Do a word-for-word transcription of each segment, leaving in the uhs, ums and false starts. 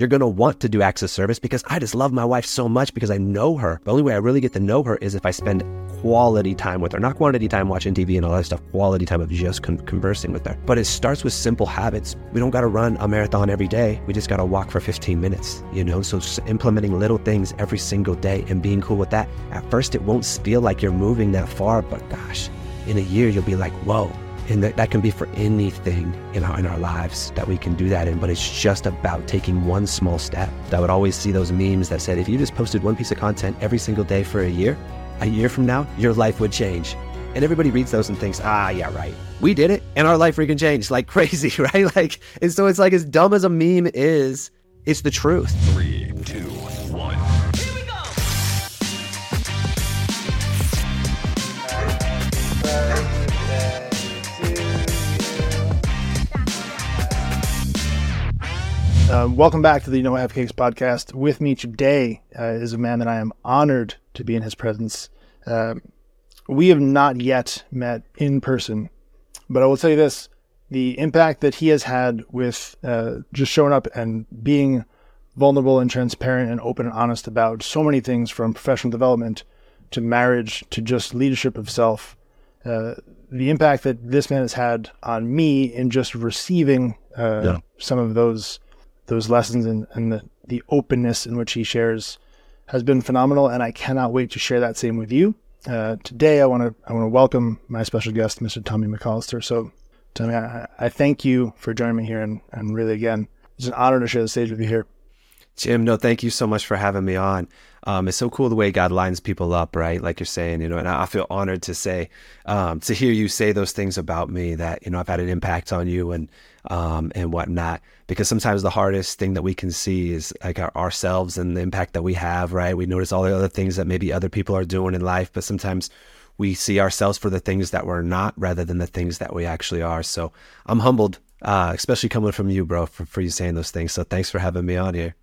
You're going to want to do acts of service because I just love my wife so much because I know her. The only way I really get to know her is if I spend quality time with her, not quantity time watching T V and all that stuff, quality time of just con- conversing with her. But it starts with simple habits. We don't got to run a marathon every day. We just got to walk for fifteen minutes, you know? So just implementing little things every single day and being cool with that. At first, it won't feel like you're moving that far, but gosh, in a year, you'll be like, whoa. And that, that can be for anything in our, in our lives that we can do that in, but it's just about taking one small step. I would always see those memes that said, if you just posted one piece of content every single day for a year, a year from now, your life would change. And everybody reads those and thinks, ah, yeah, right. We did it and our life freaking changed like crazy, right? Like, and so it's like, as dumb as a meme is, it's the truth. Three, two, one. Here we go. Um, welcome back to the No Half Cakes Podcast. With me today uh, is a man that I am honored to be in his presence. Uh, we have not yet met in person, but I will tell you this, the impact that he has had with uh, just showing up and being vulnerable and transparent and open and honest about so many things, from professional development to marriage to just leadership of self, uh, the impact that this man has had on me in just receiving uh, yeah. some of those those lessons and, and the, the openness in which he shares has been phenomenal. And I cannot wait to share that same with you. Uh, today, I want to, I want to welcome my special guest, Mister Tommy McAllister. So Tommy, I, I thank you for joining me here. And, and really, again, it's an honor to share the stage with you here. Jim, no, thank you so much for having me on. Um, it's so cool the way God lines people up, right? Like you're saying, you know, and I feel honored to say, um, to hear you say those things about me that, you know, I've had an impact on you and, um, and whatnot, because sometimes the hardest thing that we can see is like our, ourselves and the impact that we have, right? We notice all the other things that maybe other people are doing in life, but sometimes we see ourselves for the things that we're not rather than the things that we actually are. So I'm humbled, uh, especially coming from you, bro, for, for you saying those things. So thanks for having me on here.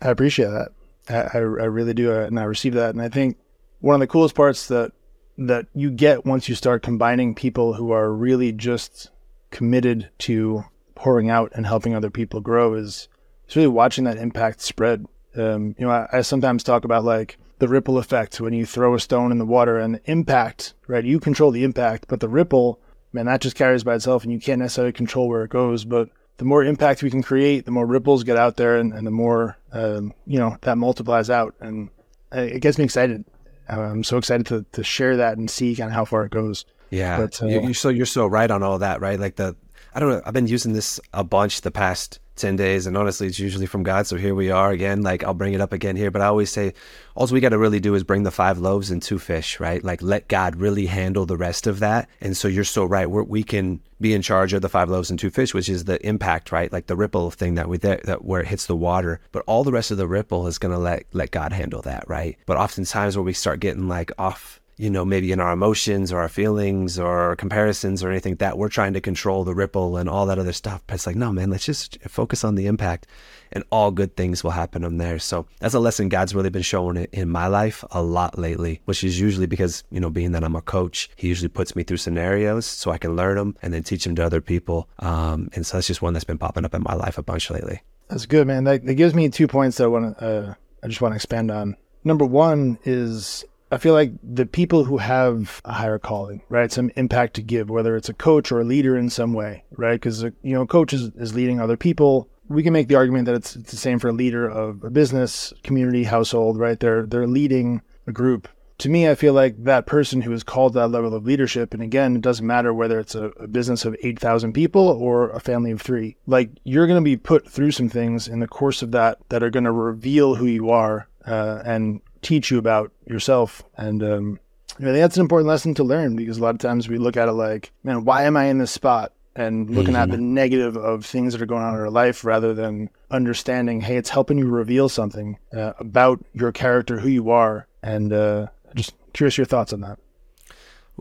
I appreciate that. I, I really do. And I receive that. And I think one of the coolest parts that, that you get once you start combining people who are really just committed to pouring out and helping other people grow is it's really watching that impact spread. Um, you know, I, I sometimes talk about like the ripple effect when you throw a stone in the water and the impact, right? You control the impact, but the ripple, man, that just carries by itself and you can't necessarily control where it goes. But the more impact we can create, the more ripples get out there and, and the more, um, you know, that multiplies out. And it gets me excited. I'm so excited to, to share that and see kind of how far it goes. Yeah. But, uh, you're so, you're so right on all that, right? Like the, I don't know, I've been using this a bunch the past ten days and honestly, it's usually from God. So here we are again, like I'll bring it up again here, but I always say, all we got to really do is bring the five loaves and two fish, right? Like let God really handle the rest of that. And so you're so right. We're, we can be in charge of the five loaves and two fish, which is the impact, right? Like the ripple thing that we, that, that where it hits the water, but all the rest of the ripple is going to let, let God handle that. Right. But oftentimes where we start getting like off, you know, maybe in our emotions or our feelings or comparisons or anything that we're trying to control the ripple and all that other stuff. But it's like, no, man, let's just focus on the impact and all good things will happen from there. So that's a lesson God's really been showing it in my life a lot lately, which is usually because, you know, being that I'm a coach, he usually puts me through scenarios so I can learn them and then teach them to other people. Um, and so that's just one that's been popping up in my life a bunch lately. That's good, man. That, that gives me two points that I want to, uh, I just want to expand on. Number one is, I feel like the people who have a higher calling, right? Some impact to give, whether it's a coach or a leader in some way, right? Because, you know, a coach is, is leading other people. We can make the argument that it's, it's the same for a leader of a business, community, household, right? They're, they're leading a group. To me, I feel like that person who is called that level of leadership, and again, it doesn't matter whether it's a, a business of eight thousand people or a family of three, like you're going to be put through some things in the course of that that are going to reveal who you are uh, and teach you about yourself. And um you know, that's an important lesson to learn, because a lot of times we look at it like, man, why am I in this spot, and looking mm-hmm. at the negative of things that are going on in our life rather than understanding, hey, it's helping you reveal something uh, about your character, who you are. And uh just curious your thoughts on that.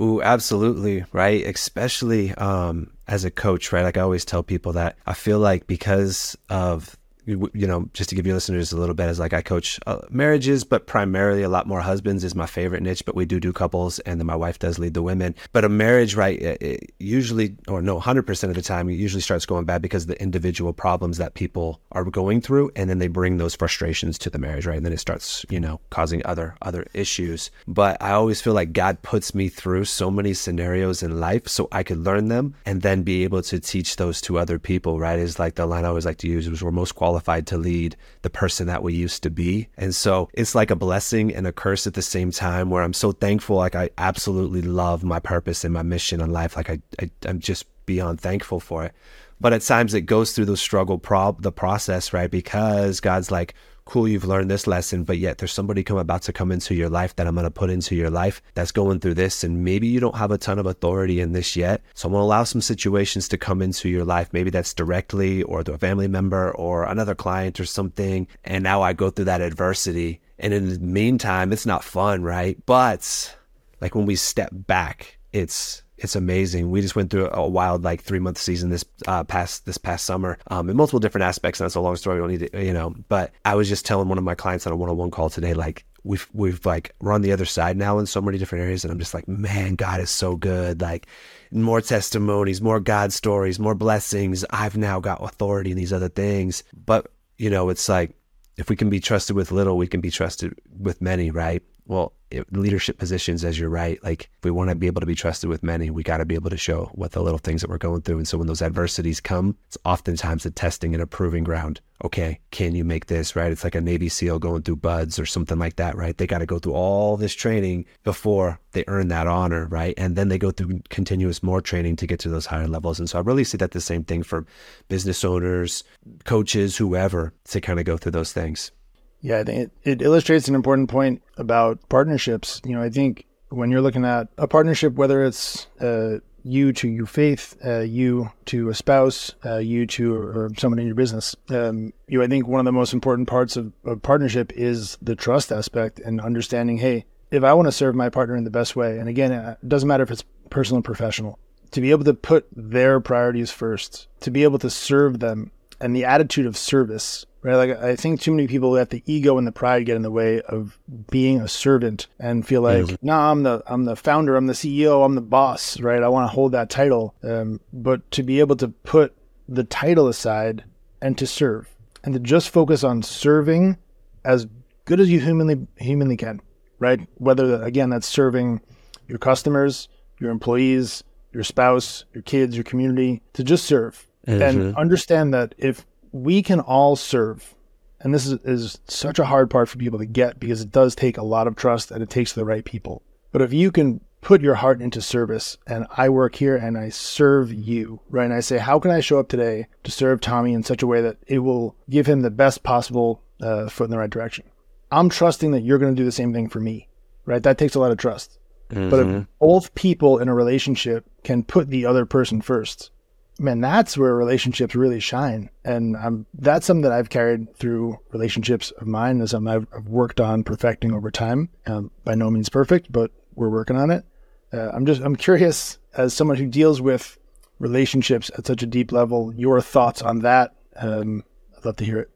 Ooh, absolutely, right? Especially um as a coach, right? Like I always tell people that I feel like because of you know, just to give your listeners a little bit, is like I coach uh, marriages, but primarily a lot more husbands is my favorite niche, but we do do couples, and then my wife does lead the women. But a marriage, right, it, it usually, or no, one hundred percent of the time, it usually starts going bad because of the individual problems that people are going through, and then they bring those frustrations to the marriage, right? And then it starts, you know, causing other, other issues. But I always feel like God puts me through so many scenarios in life so I could learn them and then be able to teach those to other people, right? Is like the line I always like to use, was we're most qualified qualified to lead the person that we used to be. And so it's like a blessing and a curse at the same time, where I'm so thankful. Like I absolutely love my purpose and my mission in life. Like I, I I'm just beyond thankful for it. But at times it goes through the struggle prob the process, right? Because God's like, cool, you've learned this lesson, but yet there's somebody come about to come into your life that I'm going to put into your life that's going through this. And maybe you don't have a ton of authority in this yet. So I'm going to allow some situations to come into your life. Maybe that's directly or through a family member or another client or something. And now I go through that adversity. And in the meantime, it's not fun, right? But like when we step back, it's It's amazing. We just went through a wild, like three month season this uh, past this past summer um, in multiple different aspects. And that's a long story. We don't need to, you know, but I was just telling one of my clients on a one-on-one call today, like we've, we've like, we're on the other side now in so many different areas. And I'm just like, man, God is so good. Like more testimonies, more God stories, more blessings. I've now got authority in these other things. But, you know, it's like, if we can be trusted with little, we can be trusted with many, right? Well, it, leadership positions, as you're right, like if we want to be able to be trusted with many, we got to be able to show what the little things that we're going through. And so when those adversities come, it's oftentimes a testing and a proving ground. Okay, can you make this, right? It's like a Navy SEAL going through BUDS or something like that, right? They got to go through all this training before they earn that honor, right? And then they go through continuous more training to get to those higher levels. And so I really see that the same thing for business owners, coaches, whoever, to kind of go through those things. Yeah, I think it, it illustrates an important point about partnerships. You know, I think when you're looking at a partnership, whether it's uh, you to your faith, uh, you to a spouse, uh, you to or, or someone in your business, um, you know, I think one of the most important parts of, of partnership is the trust aspect and understanding, hey, if I want to serve my partner in the best way, and again, it doesn't matter if it's personal and professional, to be able to put their priorities first, to be able to serve them, and the attitude of service, right? Like I think too many people let the ego and the pride get in the way of being a servant and feel like, mm-hmm. no, nah, I'm the I'm the founder, I'm the C E O, I'm the boss, right? I want to hold that title. Um, but to be able to put the title aside and to serve and to just focus on serving as good as you humanly humanly can, right? Whether, again, that's serving your customers, your employees, your spouse, your kids, your community, to just serve. Mm-hmm. And understand that if we can all serve, and this is, is such a hard part for people to get because it does take a lot of trust and it takes the right people. But if you can put your heart into service and I work here and I serve you, right? And I say, how can I show up today to serve Tommy in such a way that it will give him the best possible uh, foot in the right direction? I'm trusting that you're going to do the same thing for me, right? That takes a lot of trust. Mm-hmm. But if both people in a relationship can put the other person first, man, that's where relationships really shine. And I'm, that's something that I've carried through relationships of mine, is something I've, I've worked on perfecting over time. Um, by no means perfect, but we're working on it. Uh, I'm just, I'm curious, as someone who deals with relationships at such a deep level, your thoughts on that. Um, I'd love to hear it.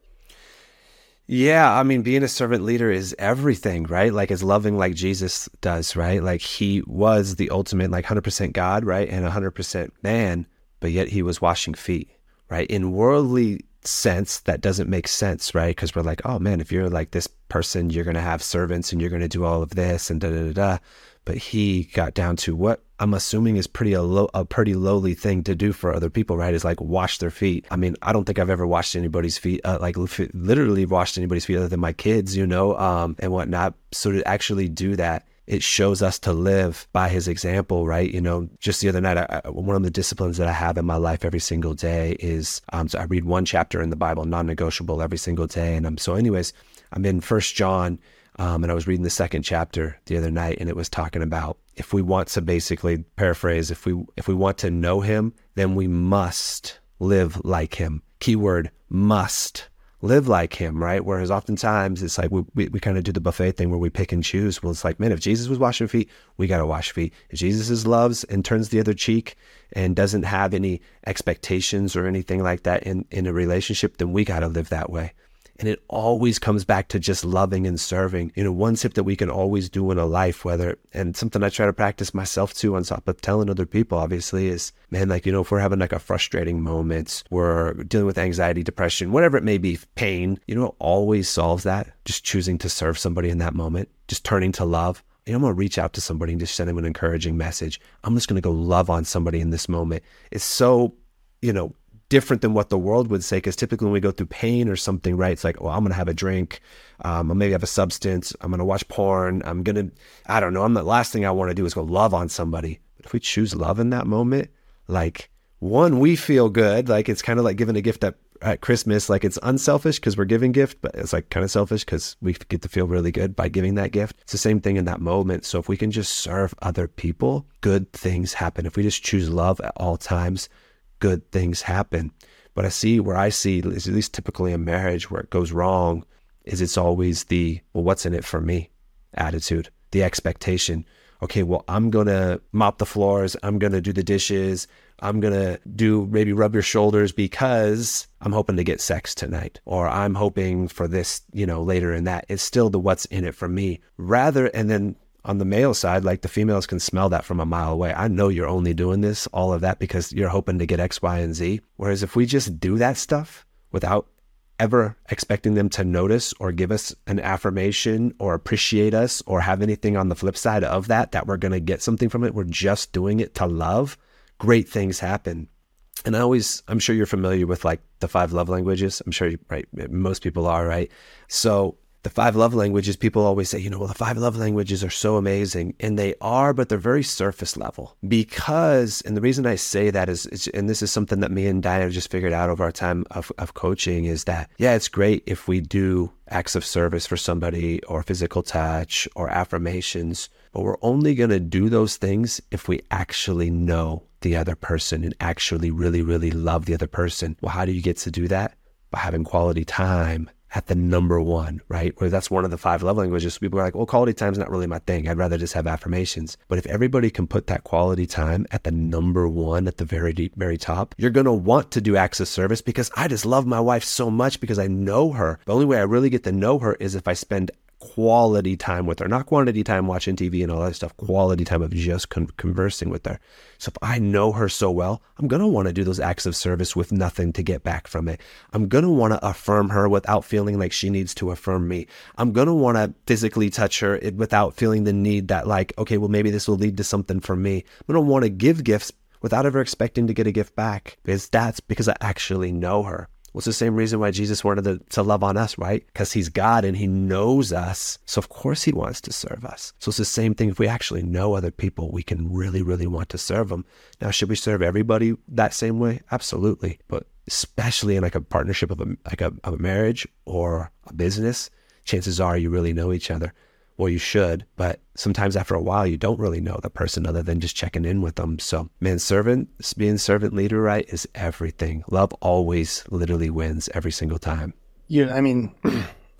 Yeah, I mean, being a servant leader is everything, right? Like it's loving like Jesus does, right? Like he was the ultimate, like one hundred percent God, right? And one hundred percent man. But yet he was washing feet, right? In worldly sense, that doesn't make sense, right? Because we're like, oh man, if you're like this person, you're going to have servants and you're going to do all of this and da da da da. But he got down to what I'm assuming is pretty a, low, a pretty lowly thing to do for other people, right? Is like wash their feet. I mean, I don't think I've ever washed anybody's feet, uh, like literally washed anybody's feet other than my kids, you know, um, and whatnot. So to actually do that, it shows us to live by his example, right? You know, just the other night, I, I, one of the disciplines that I have in my life every single day is um, so I read one chapter in the Bible, non-negotiable, every single day. And I'm so anyways, I'm in First John, um, and I was reading the second chapter the other night, and it was talking about if we want to basically paraphrase, if we if we want to know him, then we must live like him. Keyword, must live like him, right? Whereas oftentimes it's like we we, we kind of do the buffet thing where we pick and choose. Well, it's like, man, if Jesus was washing feet, we got to wash feet. If Jesus is loves and turns the other cheek and doesn't have any expectations or anything like that in, in a relationship, then we got to live that way. And it always comes back to just loving and serving. You know, one tip that we can always do in a life, whether, and something I try to practice myself too on top of telling other people, obviously, is, man, like, you know, if we're having like a frustrating moment, we're dealing with anxiety, depression, whatever it may be, pain, you know, always solves that. Just choosing to serve somebody in that moment, just turning to love. You know, I'm going to reach out to somebody and just send them an encouraging message. I'm just going to go love on somebody in this moment. It's so, you know, different than what the world would say, because typically when we go through pain or something, right, it's like, well, I'm going to have a drink, um, I'll maybe have a substance, I'm going to watch porn, I'm going to, I don't know, I'm the last thing I want to do is go love on somebody. But if we choose love in that moment, like, one, we feel good, like it's kind of like giving a gift at, at Christmas, like it's unselfish because we're giving gift, but it's like kind of selfish because we get to feel really good by giving that gift. It's the same thing in that moment. So if we can just serve other people, good things happen. If we just choose love at all times, good things happen. But I see where I see, at least typically in marriage, where it goes wrong is it's always the, well, what's in it for me attitude, the expectation. Okay, well, I'm going to mop the floors. I'm going to do the dishes. I'm going to do maybe rub your shoulders because I'm hoping to get sex tonight, or I'm hoping for this, you know, later in that. It's still the what's in it for me rather. And then on the male side, like the females can smell that from a mile away. I know you're only doing this, all of that, because you're hoping to get X, Y, and Z. Whereas if we just do that stuff without ever expecting them to notice or give us an affirmation or appreciate us or have anything on the flip side of that, that we're going to get something from it, we're just doing it to love, great things happen. And I always, I'm sure you're familiar with like the five love languages. I'm sure, right? Most people are, right? So the five love languages, people always say, you know, well, the five love languages are so amazing. And they are, but they're very surface level. Because, and the reason I say that is, is and this is something that me and Diana have just figured out over our time of, of coaching, is that, yeah, it's great if we do acts of service for somebody or physical touch or affirmations, but we're only going to do those things if we actually know the other person and actually really, really love the other person. Well, how do you get to do that? By having quality time. At the number one, right? Where that's one of the five love languages. People are like, well, quality time's not really my thing. I'd rather just have affirmations. But if everybody can put that quality time at the number one, at the very deep, very top, you're going to want to do acts of service because I just love my wife so much because I know her. The only way I really get to know her is if I spend quality time with her, not quantity time watching T V and all that stuff, quality time of just con- conversing with her. So if I know her so well, I'm going to want to do those acts of service with nothing to get back from it. I'm going to want to affirm her without feeling like she needs to affirm me. I'm going to want to physically touch her without feeling the need that like, okay, well, maybe this will lead to something for me. I don't want to give gifts without ever expecting to get a gift back, because that's because I actually know her. Well, it's the same reason why Jesus wanted to, to love on us, right? Because he's God and he knows us. So of course he wants to serve us. So it's the same thing. If we actually know other people, we can really, really want to serve them. Now, should we serve everybody that same way? Absolutely. But especially in like a partnership of a, like a, of a marriage or a business, chances are you really know each other. Well, you should, but sometimes after a while, you don't really know the person other than just checking in with them. So man, servant, being servant leader, right, is everything. Love always literally wins every single time. Yeah, I mean,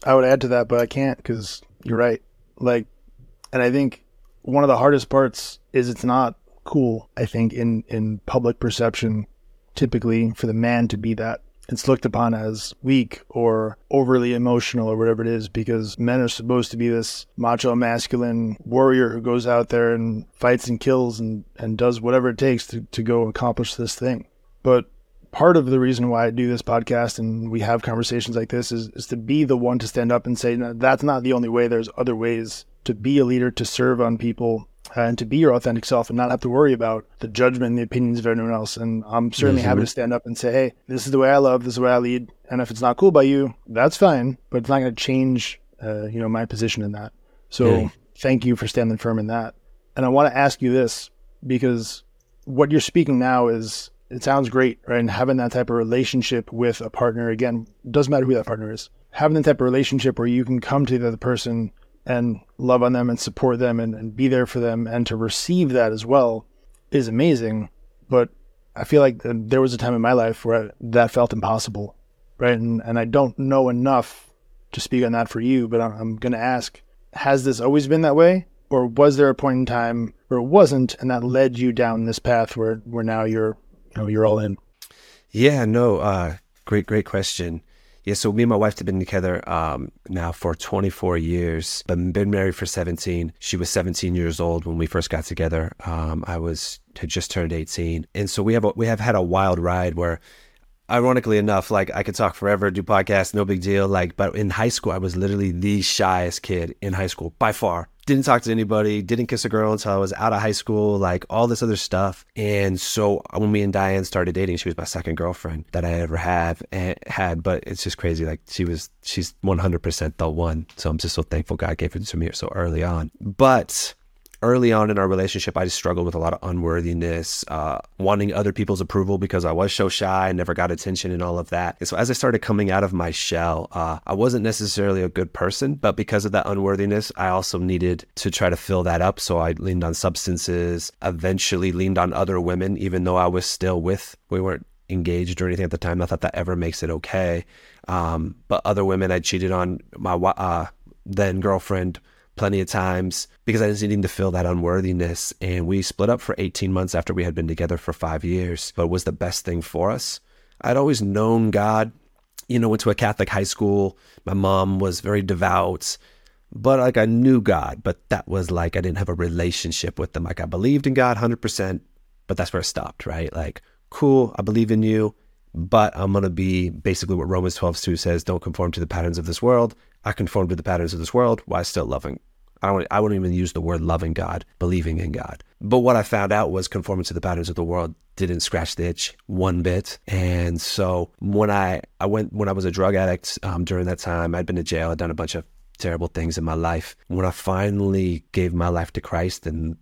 I would add to that, but I can't because you're right. Like, and I think one of the hardest parts is it's not cool, I think, in, in public perception, typically for the man to be that. It's looked upon as weak or overly emotional or whatever it is, because men are supposed to be this macho masculine warrior who goes out there and fights and kills and, and does whatever it takes to, to go accomplish this thing. But part of the reason why I do this podcast and we have conversations like this is, is to be the one to stand up and say, no, that's not the only way. There's other ways to be a leader, to serve on people, and to be your authentic self and not have to worry about the judgment and the opinions of everyone else. And I'm certainly mm-hmm. happy to stand up and say, hey, this is the way I love, this is the way I lead. And if it's not cool by you, that's fine, but it's not going to change, uh, you know, my position in that. So yeah. Thank you for standing firm in that. And I want to ask you this, because what you're speaking now is, it sounds great, right? And having that type of relationship with a partner, again, doesn't matter who that partner is, having that type of relationship where you can come to the other person and love on them and support them and, and be there for them and to receive that as well is amazing. But I feel like there was a time in my life where that felt impossible. right? And, and I don't know enough to speak on that for you, but I'm, I'm going to ask, has this always been that way? Or was there a point in time where it wasn't, and that led you down this path where, where now you're, you know, you're all in? Yeah, no, uh, great, great question. Yeah, so me and my wife have been together um, now for twenty-four years, but been married for seventeen. She was seventeen years old when we first got together. Um, I was had just turned eighteen, and so we have a, we have had a wild ride where, ironically enough, like I could talk forever, do podcasts, no big deal. Like, but in high school, I was literally the shyest kid in high school by far. Didn't talk to anybody, didn't kiss a girl until I was out of high school, like all this other stuff. And so when me and Diane started dating, she was my second girlfriend that I ever have and had, but it's just crazy. Like she was, she's one hundred percent the one. So I'm just so thankful God gave it to me so early on. But early on in our relationship, I just struggled with a lot of unworthiness, uh, wanting other people's approval because I was so shy, never got attention and all of that. And so as I started coming out of my shell, uh, I wasn't necessarily a good person, but because of that unworthiness, I also needed to try to fill that up. So I leaned on substances, eventually leaned on other women, even though I was still with, we weren't engaged or anything at the time. I thought that ever makes it okay. Um, but other women I cheated on my uh, then girlfriend plenty of times because I was needing to fill that unworthiness. And we split up for eighteen months after we had been together for five years, but it was the best thing for us. I'd always known God, you know, went to a Catholic high school. My mom was very devout, but like I knew God, but that was like, I didn't have a relationship with them. Like I believed in God one hundred percent, but that's where it stopped, right? Like, cool, I believe in you, but I'm going to be basically what Romans twelve two says, don't conform to the patterns of this world. I conform to the patterns of this world while still loving. I don't, I wouldn't even use the word loving God, believing in God. But what I found out was conforming to the patterns of the world didn't scratch the itch one bit. And so when I, I went, when I was a drug addict um, during that time, I'd been to jail. I'd done a bunch of terrible things in my life. When I finally gave my life to Christ and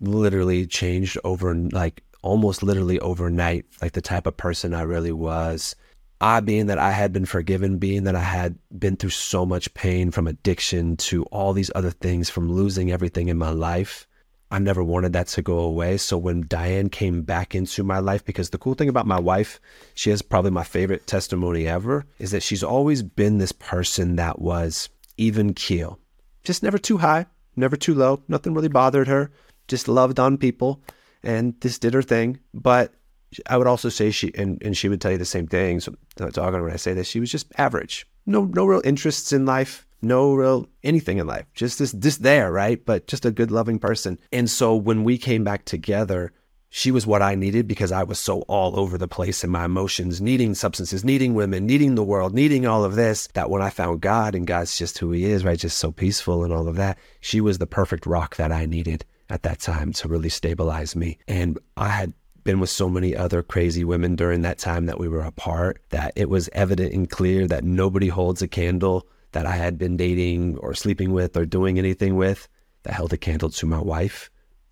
literally changed over, like almost literally overnight, like the type of person I really was, I being that I had been forgiven, being that I had been through so much pain from addiction to all these other things, from losing everything in my life, I never wanted that to go away. So when Diane came back into my life, because the cool thing about my wife, she has probably my favorite testimony ever, is that she's always been this person that was even keel, just never too high, never too low. Nothing really bothered her, just loved on people and just did her thing. But I would also say she, and, and she would tell you the same thing, so I'm not talking when I say this, she was just average. No no real interests in life, no real anything in life, just this, this there, right? But just a good loving person. And so when we came back together, she was what I needed because I was so all over the place in my emotions, needing substances, needing women, needing the world, needing all of this, that when I found God and God's just who he is, right? Just so peaceful and all of that, she was the perfect rock that I needed at that time to really stabilize me. And I had been with so many other crazy women during that time that we were apart, that it was evident and clear that nobody holds a candle that I had been dating or sleeping with or doing anything with that held a candle to my wife.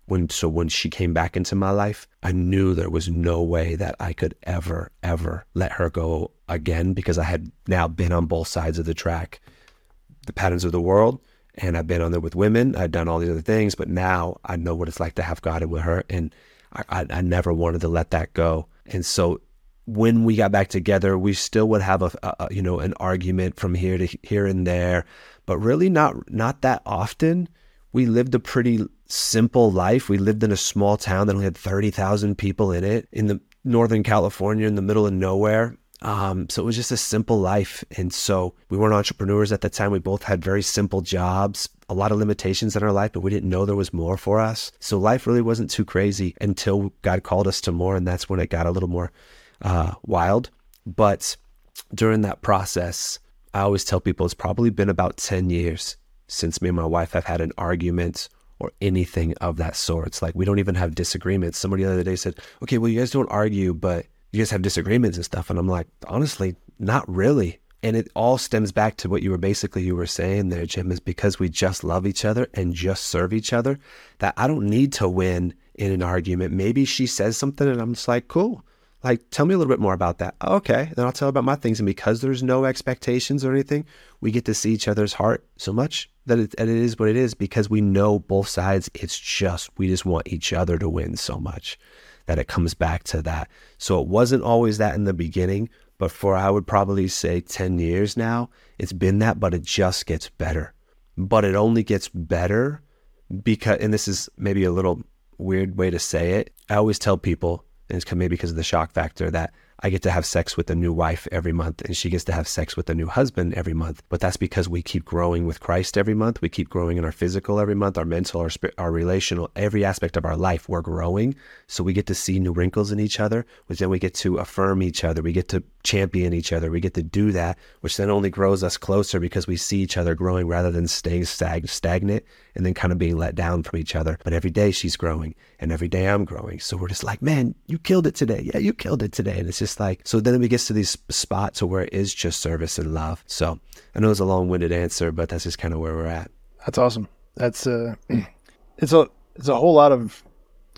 When, so when she came back into my life, I knew there was no way that I could ever, ever let her go again, because I had now been on both sides of the track, the patterns of the world, and I've been on there with women. I've done all these other things, but now I know what it's like to have God with her, and I, I never wanted to let that go. And so when we got back together, we still would have a, a, you know, an argument from here to here and there, but really not, not that often. We lived a pretty simple life. We lived in a small town that only had thirty thousand people in it, in the Northern California, in the middle of nowhere. Um, so it was just a simple life. And so we weren't entrepreneurs at the time. We both had very simple jobs, a lot of limitations in our life, but we didn't know there was more for us. So life really wasn't too crazy until God called us to more. And that's when it got a little more uh, wild. But during that process, I always tell people it's probably been about ten years since me and my wife have had an argument or anything of that sort. It's like, we don't even have disagreements. Somebody the other day said, okay, well, you guys don't argue, but you guys have disagreements and stuff. And I'm like, honestly, not really. And it all stems back to what you were basically, you were saying there, Jim, is because we just love each other and just serve each other, that I don't need to win in an argument. Maybe she says something and I'm just like, cool. Like, tell me a little bit more about that. Okay. Then I'll tell her about my things. And because there's no expectations or anything, we get to see each other's heart so much that it, that it is what it is, because we know both sides. It's just, we just want each other to win so much that it comes back to that. So it wasn't always that in the beginning, but for I would probably say ten years now, it's been that, but it just gets better. But it only gets better because, and this is maybe a little weird way to say it, I always tell people, and it's maybe because of the shock factor, that I get to have sex with a new wife every month and she gets to have sex with a new husband every month. But that's because we keep growing with Christ every month. We keep growing in our physical every month, our mental, our spirit, our relational, every aspect of our life, we're growing. So we get to see new wrinkles in each other, which then we get to affirm each other. We get to champion each other. We get to do that, which then only grows us closer because we see each other growing rather than staying stag- stagnant and then kind of being let down from each other. But every day she's growing and every day I'm growing. So we're just like, man, you killed it today. Yeah, you killed it today. And it's just like, so then it gets to these spots where it is just service and love. So I know it's a long-winded answer, but that's just kind of where we're at. That's awesome. That's uh it's a it's a whole lot of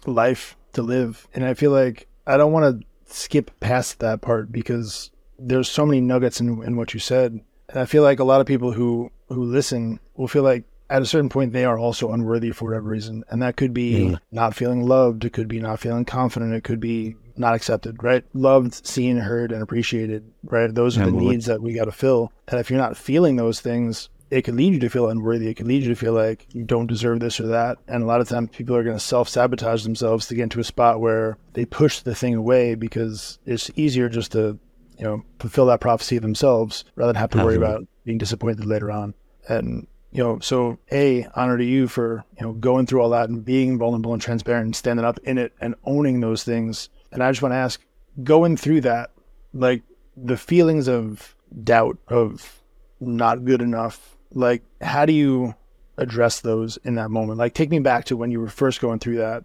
life to live, and I feel like I don't want to skip past that part because there's so many nuggets in, in what you said, and I feel like a lot of people who who listen will feel like at a certain point they are also unworthy for whatever reason, and that could be mm. not feeling loved, it could be not feeling confident, it could be not accepted, right? Loved, seen, heard, and appreciated, right? Those are the needs that we got to fill. And if you're not feeling those things, it could lead you to feel unworthy. It could lead you to feel like you don't deserve this or that. And a lot of times people are going to self-sabotage themselves to get into a spot where they push the thing away because it's easier just to, you know, fulfill that prophecy themselves rather than have to Absolutely. worry about being disappointed later on. And, you know, so A, honor to you for, you know, going through all that and being vulnerable and transparent and standing up in it and owning those things. And I just want to ask, going through that, like the feelings of doubt, of not good enough, like how do you address those in that moment? Like take me back to when you were first going through that.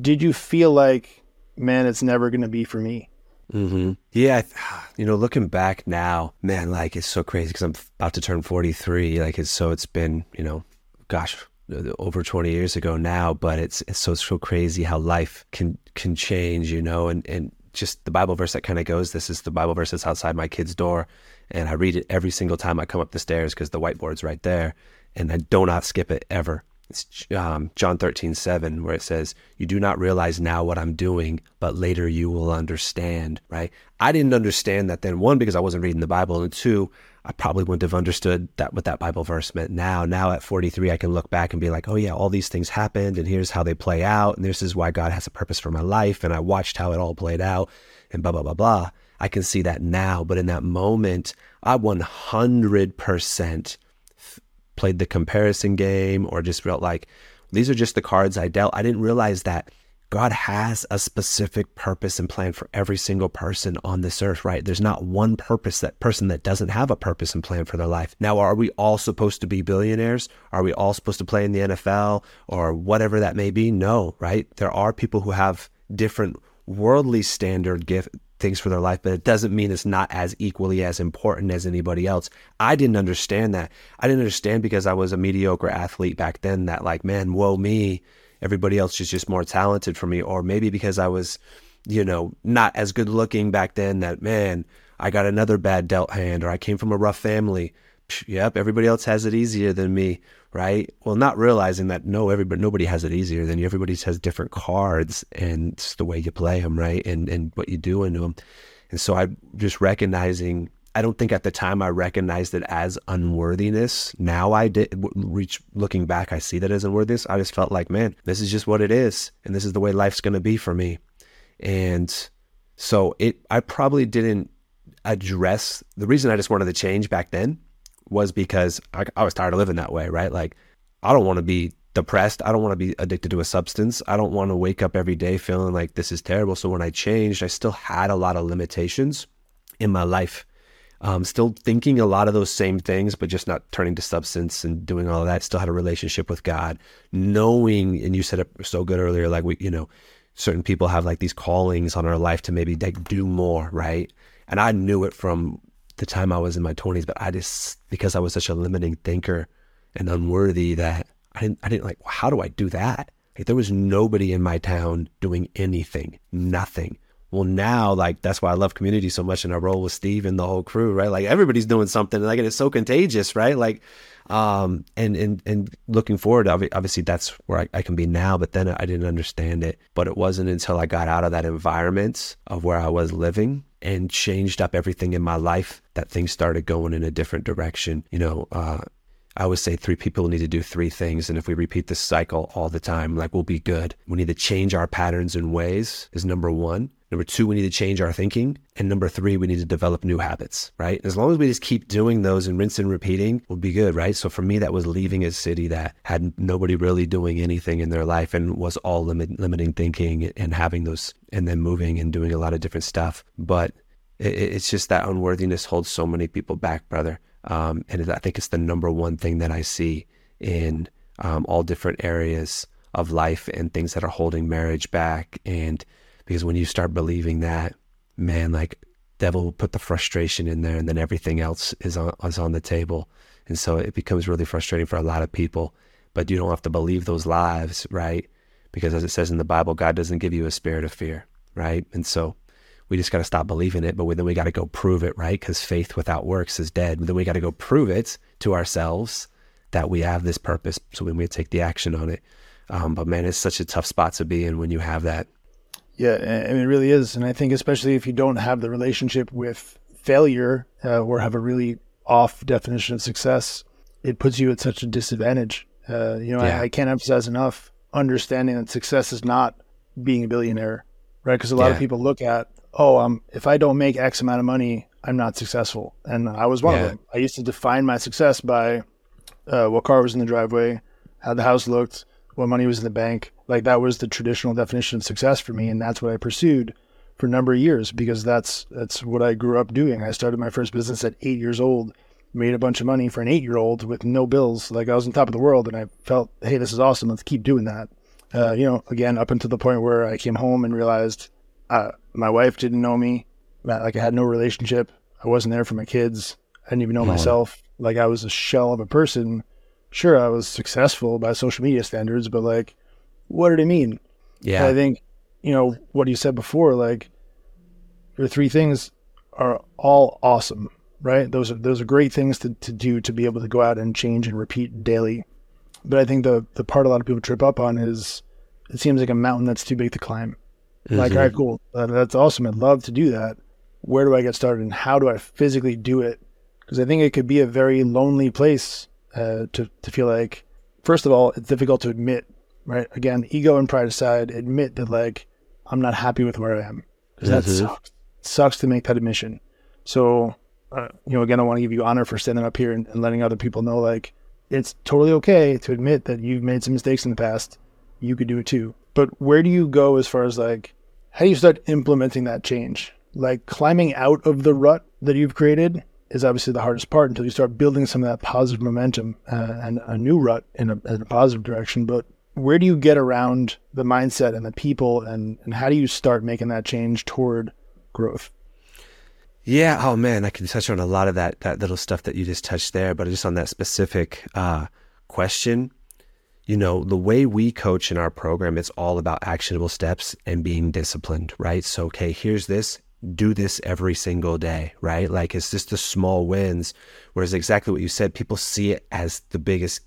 Did you feel like, man, it's never going to be for me? Mm-hmm. Yeah. You know, looking back now, man, like it's so crazy because I'm about to turn forty-three. Like it's so it's been, you know, gosh, over twenty years ago now, but it's, it's so, so crazy how life can, can change, you know, and, and just the Bible verse that kind of goes, this is the Bible verse that's outside my kid's door. And I read it every single time I come up the stairs because the whiteboard's right there and I do not skip it ever. It's um, John thirteen seven, where it says, you do not realize now what I'm doing, but later you will understand, right? I didn't understand that then, one, because I wasn't reading the Bible, and two, I probably wouldn't have understood that what that Bible verse meant now. Now at forty-three, I can look back and be like, oh yeah, all these things happened and here's how they play out. And this is why God has a purpose for my life. And I watched how it all played out and blah, blah, blah, blah. I can see that now. But in that moment, I one hundred percent played the comparison game or just felt like these are just the cards I dealt. I didn't realize that God has a specific purpose and plan for every single person on this earth, right? There's not one purpose that person that doesn't have a purpose and plan for their life. Now, are we all supposed to be billionaires? Are we all supposed to play in the N F L or whatever that may be? No, right? There are people who have different worldly standard gift things for their life, but it doesn't mean it's not as equally as important as anybody else. I didn't understand that. I didn't understand because I was a mediocre athlete back then that like, man, woe me. Everybody else is just more talented for me, or maybe because I was, you know, not as good looking back then that, man, I got another bad dealt hand, or I came from a rough family. Yep, everybody else has it easier than me, right? Well, not realizing that, no, everybody, nobody has it easier than you. Everybody has different cards and it's the way you play them, right? And, and what you do into them. And so I just recognizing, I don't think at the time I recognized it as unworthiness. Now I did reach looking back, I see that as unworthiness. I just felt like, man, this is just what it is. And this is the way life's going to be for me. And so it, I probably didn't address the reason I just wanted to change back then was because I, I was tired of living that way, right? Like I don't want to be depressed. I don't want to be addicted to a substance. I don't want to wake up every day feeling like this is terrible. So when I changed, I still had a lot of limitations in my life. Um, still thinking a lot of those same things, but just not turning to substance and doing all of that. Still had a relationship with God, knowing, and you said it so good earlier, like we, you know, certain people have like these callings on our life to maybe like do more, right? And I knew it from the time I was in my twenties, but I just, because I was such a limiting thinker and unworthy that I didn't, I didn't like, well, how do I do that? Like, there was nobody in my town doing anything, nothing. Well, now, like, that's why I love community so much and I roll with Steve and the whole crew, right? Like, everybody's doing something, like, and it's so contagious, right? Like, Um, and, and, and looking forward, obviously that's where I, I can be now, but then I didn't understand it. But it wasn't until I got out of that environment of where I was living and changed up everything in my life that things started going in a different direction. You know, uh, I always say three people need to do three things. And if we repeat this cycle all the time, like we'll be good. We need to change our patterns and ways is number one. Number two, we need to change our thinking. And number three, we need to develop new habits, right? As long as we just keep doing those and rinse and repeating, we'll be good, right? So for me, that was leaving a city that had nobody really doing anything in their life and was all limit, limiting thinking and having those, and then moving and doing a lot of different stuff. But it, it's just that unworthiness holds so many people back, brother. Um, and I think it's the number one thing that I see in um, all different areas of life and things that are holding marriage back. And because when you start believing that, man, like devil will put the frustration in there and then everything else is on, is on the table. And so it becomes really frustrating for a lot of people, but you don't have to believe those lies, right? Because as it says in the Bible, God doesn't give you a spirit of fear, right? And so we just got to stop believing it, but we, then we got to go prove it, right? Because faith without works is dead. Then we got to go prove it to ourselves that we have this purpose. So when we take the action on it, um, but man, it's such a tough spot to be in when you have that. Yeah, and it really is. And I think especially if you don't have the relationship with failure uh, or have a really off definition of success, it puts you at such a disadvantage. Uh, you know, yeah. I, I can't emphasize enough understanding that success is not being a billionaire, right? Because a lot yeah. of people look at, oh, um, if I don't make X amount of money, I'm not successful. And I was one yeah. of them. I used to define my success by uh, what car was in the driveway, how the house looked, what money was in the bank. Like that was the traditional definition of success for me. And that's what I pursued for a number of years because that's, that's what I grew up doing. I started my first business at eight years old, made a bunch of money for an eight year old with no bills. Like I was on top of the world and I felt, hey, this is awesome. Let's keep doing that. Uh, you know, again, up until the point where I came home and realized uh, my wife didn't know me. Like I had no relationship. I wasn't there for my kids. I didn't even know myself. Like I was a shell of a person. Sure, I was successful by social media standards, but like, what did it mean? Yeah. I think, you know, what you said before, like your three things are all awesome, right? Those are, those are great things to, to do, to be able to go out and change and repeat daily. But I think the, the part a lot of people trip up on is it seems like a mountain that's too big to climb. Mm-hmm. Like, all right, cool. Uh, that's awesome. I'd love to do that. Where do I get started and how do I physically do it? Because I think it could be a very lonely place uh, to, to feel like, first of all, it's difficult to admit. Right. Again, ego and pride aside, admit that like, I'm not happy with where I am. Because that mm-hmm. sucks. It sucks to make that admission. So, uh, you know, again, I want to give you honor for standing up here and, and letting other people know, like, it's totally okay to admit that you've made some mistakes in the past. You could do it too. But where do you go as far as like, how do you start implementing that change? Like climbing out of the rut that you've created is obviously the hardest part until you start building some of that positive momentum uh, and a new rut in a, in a positive direction. But where do you get around the mindset and the people and, and how do you start making that change toward growth? Yeah. Oh man, I can touch on a lot of that, that little stuff that you just touched there, but just on that specific uh, question, you know, the way we coach in our program, it's all about actionable steps and being disciplined, right? So, okay, here's this, do this every single day, right? Like it's just the small wins, whereas exactly what you said, people see it as the biggest,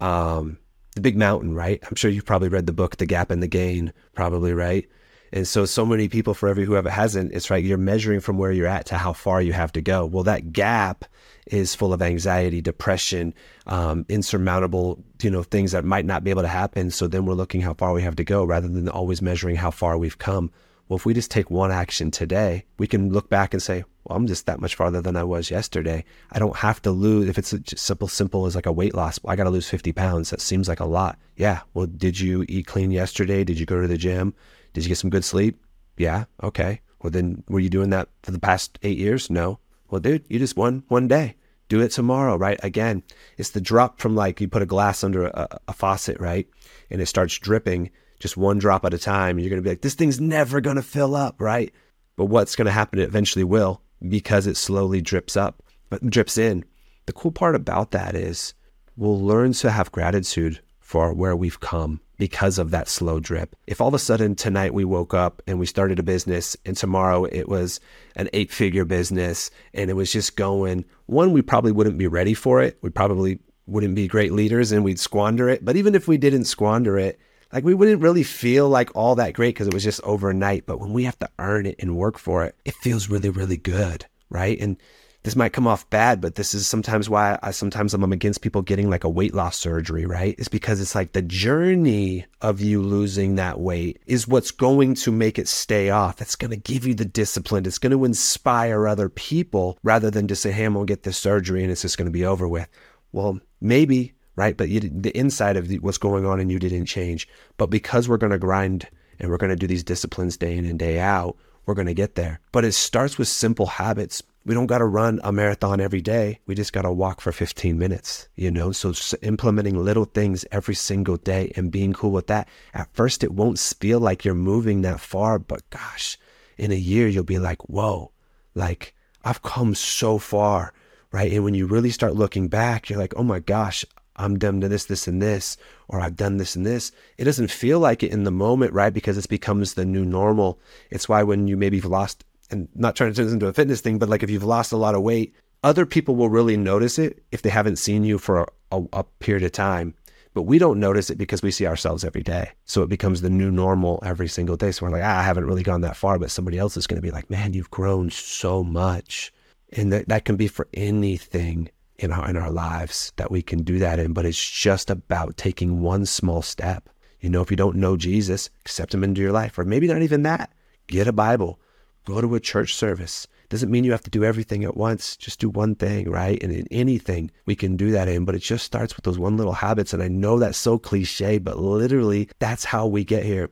um, the big mountain, right? I'm sure you've probably read the book, The Gap and the Gain, probably, right? And so, so many people, for every whoever hasn't, it's right, you're measuring from where you're at to how far you have to go. Well, that gap is full of anxiety, depression, um, insurmountable, you know, things that might not be able to happen. So then we're looking how far we have to go rather than always measuring how far we've come. Well, if we just take one action today, we can look back and say, well, I'm just that much farther than I was yesterday. I don't have to lose. If it's just simple, simple as like a weight loss, I got to lose fifty pounds. That seems like a lot. Yeah. Well, did you eat clean yesterday? Did you go to the gym? Did you get some good sleep? Yeah. Okay. Well, then were you doing that for the past eight years? No. Well, dude, you just won one day. Do it tomorrow, right? Again, it's the drop from like you put a glass under a, a faucet, right? And it starts dripping just one drop at a time. And you're going to be like, this thing's never going to fill up, right? But what's going to happen? It eventually will. Because it slowly drips up, but drips in. The cool part about that is we'll learn to have gratitude for where we've come because of that slow drip. If all of a sudden tonight we woke up and we started a business and tomorrow it was an eight figure business and it was just going, one, we probably wouldn't be ready for it. We probably wouldn't be great leaders and we'd squander it. But even if we didn't squander it, like we wouldn't really feel like all that great because it was just overnight. But when we have to earn it and work for it, it feels really, really good, right? And this might come off bad, but this is sometimes why I sometimes I'm against people getting like a weight loss surgery, right? It's because it's like the journey of you losing that weight is what's going to make it stay off. That's going to give you the discipline. It's going to inspire other people rather than just say, hey, I'm going to get this surgery and it's just going to be over with. Well, maybe, right? But you, the inside of the, what's going on in you didn't change. But because we're going to grind and we're going to do these disciplines day in and day out, we're going to get there. But it starts with simple habits. We don't got to run a marathon every day. We just got to walk for fifteen minutes, you know? So implementing little things every single day and being cool with that. At first, it won't feel like you're moving that far, but gosh, in a year, you'll be like, whoa, like I've come so far, right? And when you really start looking back, you're like, oh my gosh, I'm done to this, this, and this, or I've done this and this. It doesn't feel like it in the moment, right? Because it becomes the new normal. It's why when you maybe've lost, and not trying to turn this into a fitness thing, but like if you've lost a lot of weight, other people will really notice it if they haven't seen you for a, a period of time. But we don't notice it because we see ourselves every day. So it becomes the new normal every single day. So we're like, ah, I haven't really gone that far, but somebody else is going to be like, man, you've grown so much. And that, that can be for anything in our, in our lives that we can do that in. But it's just about taking one small step. You know, if you don't know Jesus, accept him into your life. Or maybe not even that. Get a Bible. Go to a church service. Doesn't mean you have to do everything at once. Just do one thing, right? And in anything we can do that in, but it just starts with those one little habits. And I know that's so cliche, but literally that's how we get here.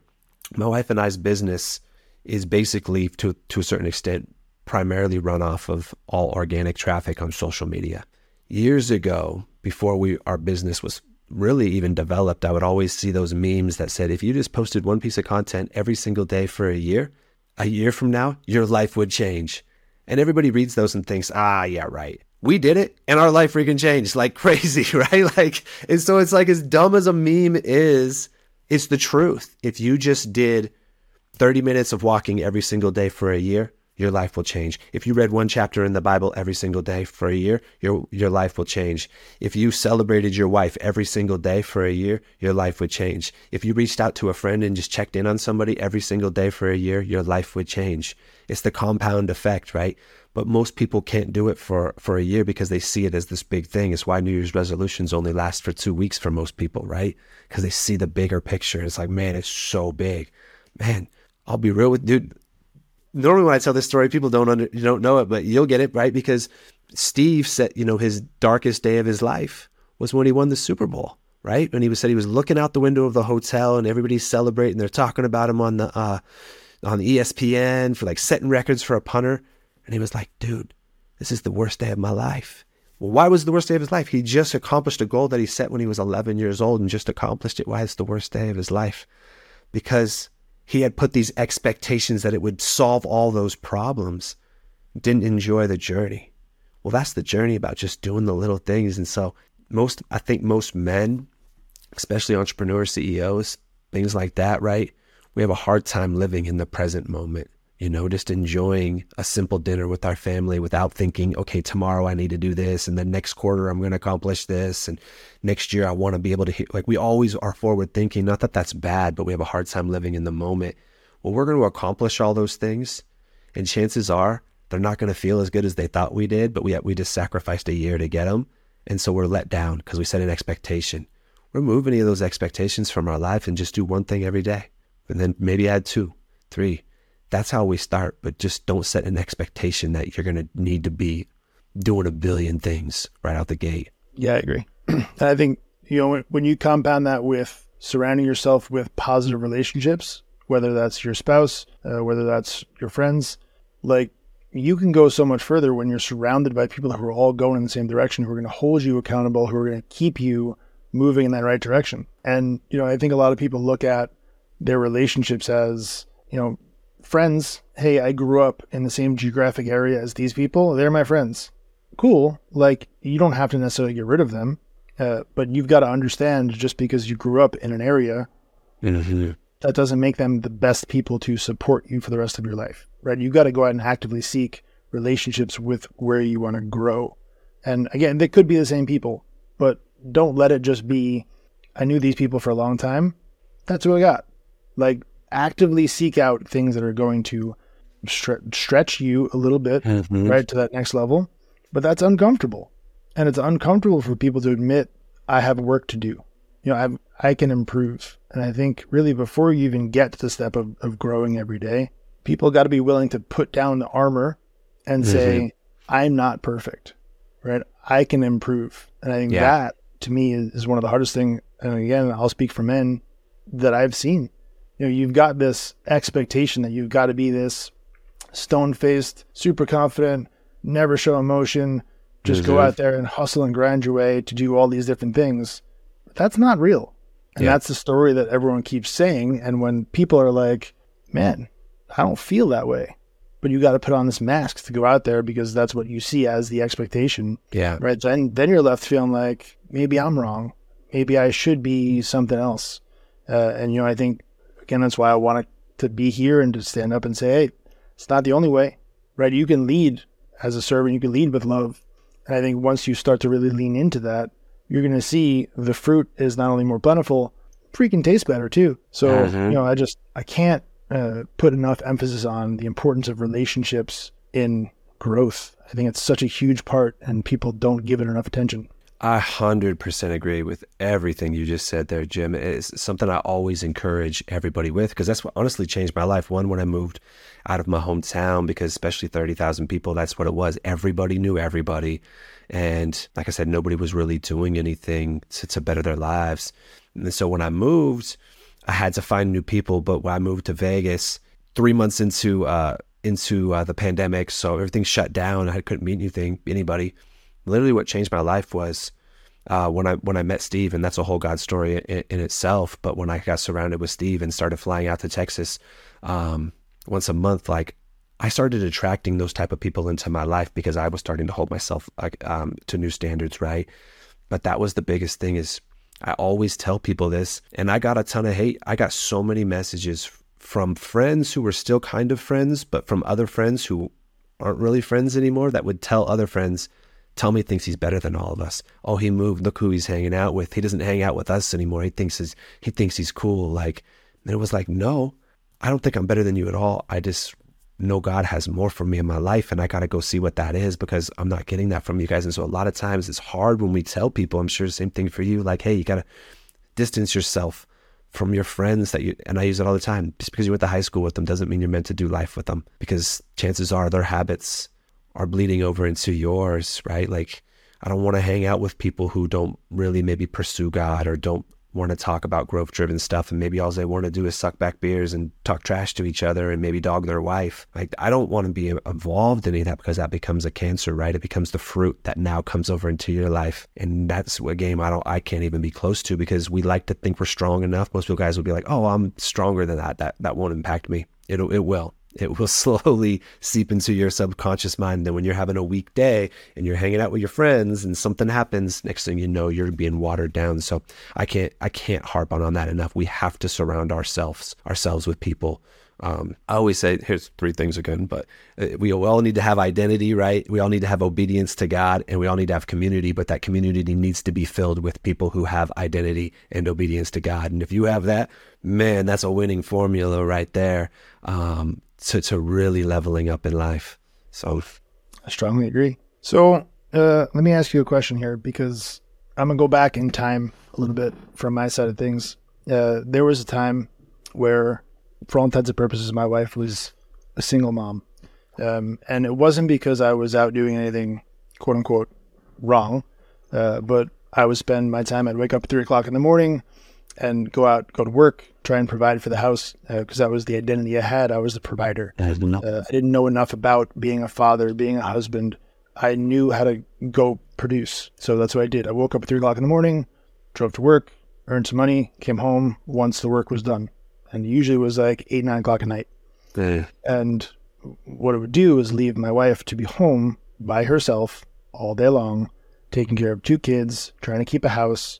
My wife and I's business is basically, to, to a certain extent, primarily run off of all organic traffic on social media. Years ago, before we our business was really even developed, I would always see those memes that said, if you just posted one piece of content every single day for a year, a year from now, your life would change. And everybody reads those and thinks, ah, yeah, right. We did it and our life freaking changed like crazy, right? Like, and so it's like as dumb as a meme is, it's the truth. If you just did thirty minutes of walking every single day for a year, your life will change. If you read one chapter in the Bible every single day for a year, your your life will change. If you celebrated your wife every single day for a year, your life would change. If you reached out to a friend and just checked in on somebody every single day for a year, your life would change. It's the compound effect, right? But most people can't do it for, for a year because they see it as this big thing. It's why New Year's resolutions only last for two weeks for most people, right? Because they see the bigger picture. It's like, man, it's so big. Man, I'll be real with dude. Normally when I tell this story, people don't under, you don't know it, but you'll get it, right? Because Steve said, you know, his darkest day of his life was when he won the Super Bowl, right? When he was said he was looking out the window of the hotel and everybody's celebrating. They're talking about him on the uh, on E S P N for like setting records for a punter. And he was like, dude, this is the worst day of my life. Well, why was it the worst day of his life? He just accomplished a goal that he set when he was eleven years old and just accomplished it. Why is it the worst day of his life? Because he had put these expectations that it would solve all those problems, didn't enjoy the journey. Well, that's the journey about just doing the little things. And so most, I think most men, especially entrepreneurs, C E Os, things like that, right? We have a hard time living in the present moment, you know, just enjoying a simple dinner with our family without thinking, okay, tomorrow I need to do this. And then next quarter, I'm going to accomplish this. And next year I want to be able to hit, like we always are forward thinking, not that that's bad, but we have a hard time living in the moment. Well, we're going to accomplish all those things. And chances are they're not going to feel as good as they thought we did, but we, we just sacrificed a year to get them. And so we're let down because we set an expectation. Remove any of those expectations from our life and just do one thing every day. And then maybe add two, three. That's how we start, but just don't set an expectation that you're going to need to be doing a billion things right out the gate. Yeah, I agree. I think, you know, when you compound that with surrounding yourself with positive relationships, whether that's your spouse, uh, whether that's your friends, like you can go so much further when you're surrounded by people who are all going in the same direction, who are going to hold you accountable, who are going to keep you moving in that right direction. And, you know, I think a lot of people look at their relationships as, you know, friends. Hey, I grew up in the same geographic area as these people. They're my friends. Cool. Like, you don't have to necessarily get rid of them, uh, but you've got to understand just because you grew up in an area, mm-hmm. that doesn't make them the best people to support you for the rest of your life, right? You've got to go out and actively seek relationships with where you want to grow. And again, they could be the same people, but don't let it just be, I knew these people for a long time, that's who I got. Like, actively seek out things that are going to stre- stretch you a little bit, mm-hmm. right, to that next level. But that's uncomfortable. And it's uncomfortable for people to admit, I have work to do. You know, I'm, I can improve. And I think really before you even get to the step of, of growing every day, people got to be willing to put down the armor and mm-hmm. say, I'm not perfect, right? I can improve. And I think yeah. that, to me, is, is one of the hardest things. And again, I'll speak for men that I've seen. You know, you've got this expectation that you've got to be this stone-faced, super confident, never show emotion, just mm-hmm. go out there and hustle and grind your way to do all these different things. But that's not real. And yeah. that's the story that everyone keeps saying. And when people are like, man, I don't feel that way. But you got to put on this mask to go out there because that's what you see as the expectation. Yeah. Right. So then, then you're left feeling like, maybe I'm wrong. Maybe I should be something else. Uh, and, you know, I think, again, that's why I wanted to be here and to stand up and say, hey, it's not the only way, right? You can lead as a servant. You can lead with love. And I think once you start to really lean into that, you're going to see the fruit is not only more plentiful, freaking tastes better too. So, mm-hmm. you know, I just, I can't uh, put enough emphasis on the importance of relationships in growth. I think it's such a huge part and people don't give it enough attention. I one hundred percent agree with everything you just said there, Jim. It's something I always encourage everybody with because that's what honestly changed my life. One, when I moved out of my hometown, because especially thirty thousand people, that's what it was. Everybody knew everybody. And like I said, nobody was really doing anything to, to better their lives. And so when I moved, I had to find new people. But when I moved to Vegas, three months into uh, into uh, the pandemic, so everything shut down. I couldn't meet anything, anybody. Literally what changed my life was uh, when I when I met Steve, and that's a whole God story in, in itself. But when I got surrounded with Steve and started flying out to Texas um, once a month, like I started attracting those type of people into my life because I was starting to hold myself like um, to new standards, right? But that was the biggest thing is I always tell people this, and I got a ton of hate. I got so many messages from friends who were still kind of friends, but from other friends who aren't really friends anymore that would tell other friends, Tommy thinks he's better than all of us. Oh, he moved. Look who he's hanging out with. He doesn't hang out with us anymore. He thinks he's, he thinks he's cool. Like, and it was like, no, I don't think I'm better than you at all. I just know God has more for me in my life, and I got to go see what that is because I'm not getting that from you guys. And so a lot of times it's hard when we tell people, I'm sure the same thing for you, like, hey, you got to distance yourself from your friends that you, and I use it all the time, just because you went to high school with them doesn't mean you're meant to do life with them because chances are their habits are bleeding over into yours, right? Like, I don't want to hang out with people who don't really maybe pursue God or don't want to talk about growth-driven stuff, and maybe all they want to do is suck back beers and talk trash to each other and maybe dog their wife. Like, I don't want to be involved in any of that because that becomes a cancer, right? It becomes the fruit that now comes over into your life, and that's a game I don't, I can't even be close to because we like to think we're strong enough. Most people guys will be like, "Oh, I'm stronger than that. That that won't impact me. It it will." It will slowly seep into your subconscious mind. And then when you're having a weak day and you're hanging out with your friends and something happens, next thing you know, you're being watered down. So I can't, I can't harp on, on that enough. We have to surround ourselves, ourselves with people. Um, I always say, here's three things again, but we all need to have identity, right? We all need to have obedience to God, and we all need to have community, but that community needs to be filled with people who have identity and obedience to God. And if you have that, man, that's a winning formula right there. Um, To, to really leveling up in life. So I strongly agree. So uh, let me ask you a question here, because I'm going to go back in time a little bit from my side of things. Uh, there was a time where, for all intents and purposes, my wife was a single mom. Um, and it wasn't because I was out doing anything, quote unquote, wrong. Uh, but I would spend my time, I'd wake up at three o'clock in the morning and go out, go to work, try and provide for the house, because uh, that was the identity I had. I was the provider. I didn't know. Uh, I didn't know enough about being a father, being a husband. I knew how to go produce. So that's what I did. I woke up at three o'clock in the morning, drove to work, earned some money, came home once the work was done. And usually it was like eight, nine o'clock at night. Uh, and what it would do is leave my wife to be home by herself all day long, taking care of two kids, trying to keep a house,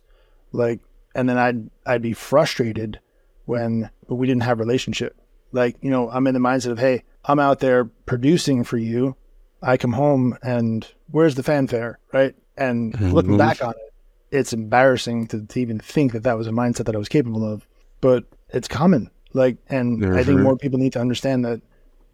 like, and then I'd I'd be frustrated when we didn't have a relationship. Like, you know, I'm in the mindset of, hey, I'm out there producing for you. I come home and where's the fanfare, right? And mm-hmm. looking back on it, it's embarrassing to, to even think that that was a mindset that I was capable of, but it's common. Like, and mm-hmm. I think more people need to understand that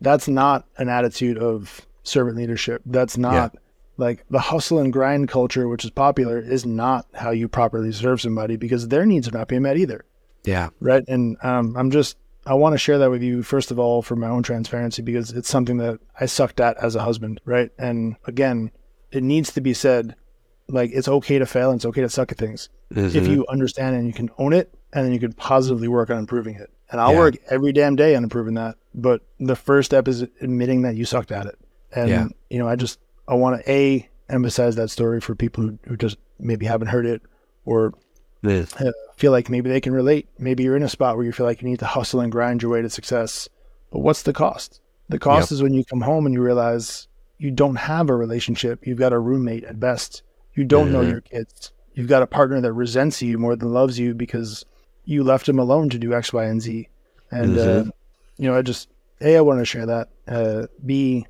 that's not an attitude of servant leadership. That's not yeah. like the hustle and grind culture, which is popular, is not how you properly serve somebody, because their needs are not being met either. Yeah. Right. And um, I'm just, I want to share that with you, first of all, for my own transparency, because it's something that I sucked at as a husband. Right. And again, it needs to be said, like, it's okay to fail and it's okay to suck at things. Mm-hmm. If you understand and you can own it, and then you can positively work on improving it. And I'll yeah. work every damn day on improving that. But the first step is admitting that you sucked at it. And, yeah. you know, I just, I want to A, emphasize that story for people who, who just maybe haven't heard it, or yeah. feel like maybe they can relate. Maybe you're in a spot where you feel like you need to hustle and grind your way to success. But what's the cost? The cost yep. is when you come home and you realize you don't have a relationship. You've got a roommate at best. You don't mm-hmm. know your kids. You've got a partner that resents you more than loves you because you left him alone to do X, Y, and Z. And, mm-hmm. uh, you know, I just, A, I want to share that. Uh, B,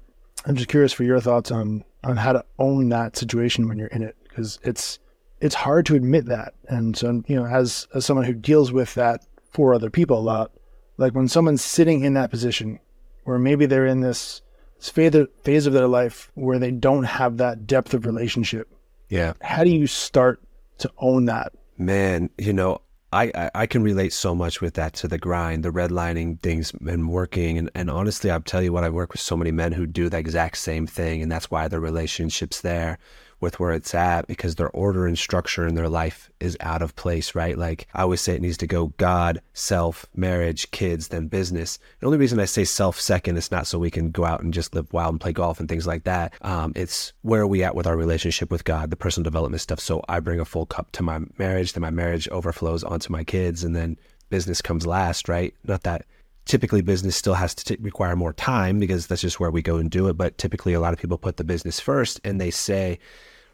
I'm just curious for your thoughts on, on how to own that situation when you're in it, because it's it's hard to admit that. And so, you know, as, as someone who deals with that for other people a lot, like when someone's sitting in that position where maybe they're in this phase of their life where they don't have that depth of relationship. Yeah. How do you start to own that? Man, you know, I, I can relate so much with that, to the grind, the redlining things and working. And, and honestly, I'll tell you what, I work with so many men who do the exact same thing. And that's why their relationship's there with where it's at, because their order and structure in their life is out of place, right? Like I always say, it needs to go God, self, marriage, kids, then business. The only reason I say self second is not so we can go out and just live wild and play golf and things like that. Um, it's where are we at with our relationship with God, the personal development stuff. So I bring a full cup to my marriage, then my marriage overflows onto my kids, and then business comes last, right? Not that typically business still has to t- require more time, because that's just where we go and do it. But typically a lot of people put the business first, and they say,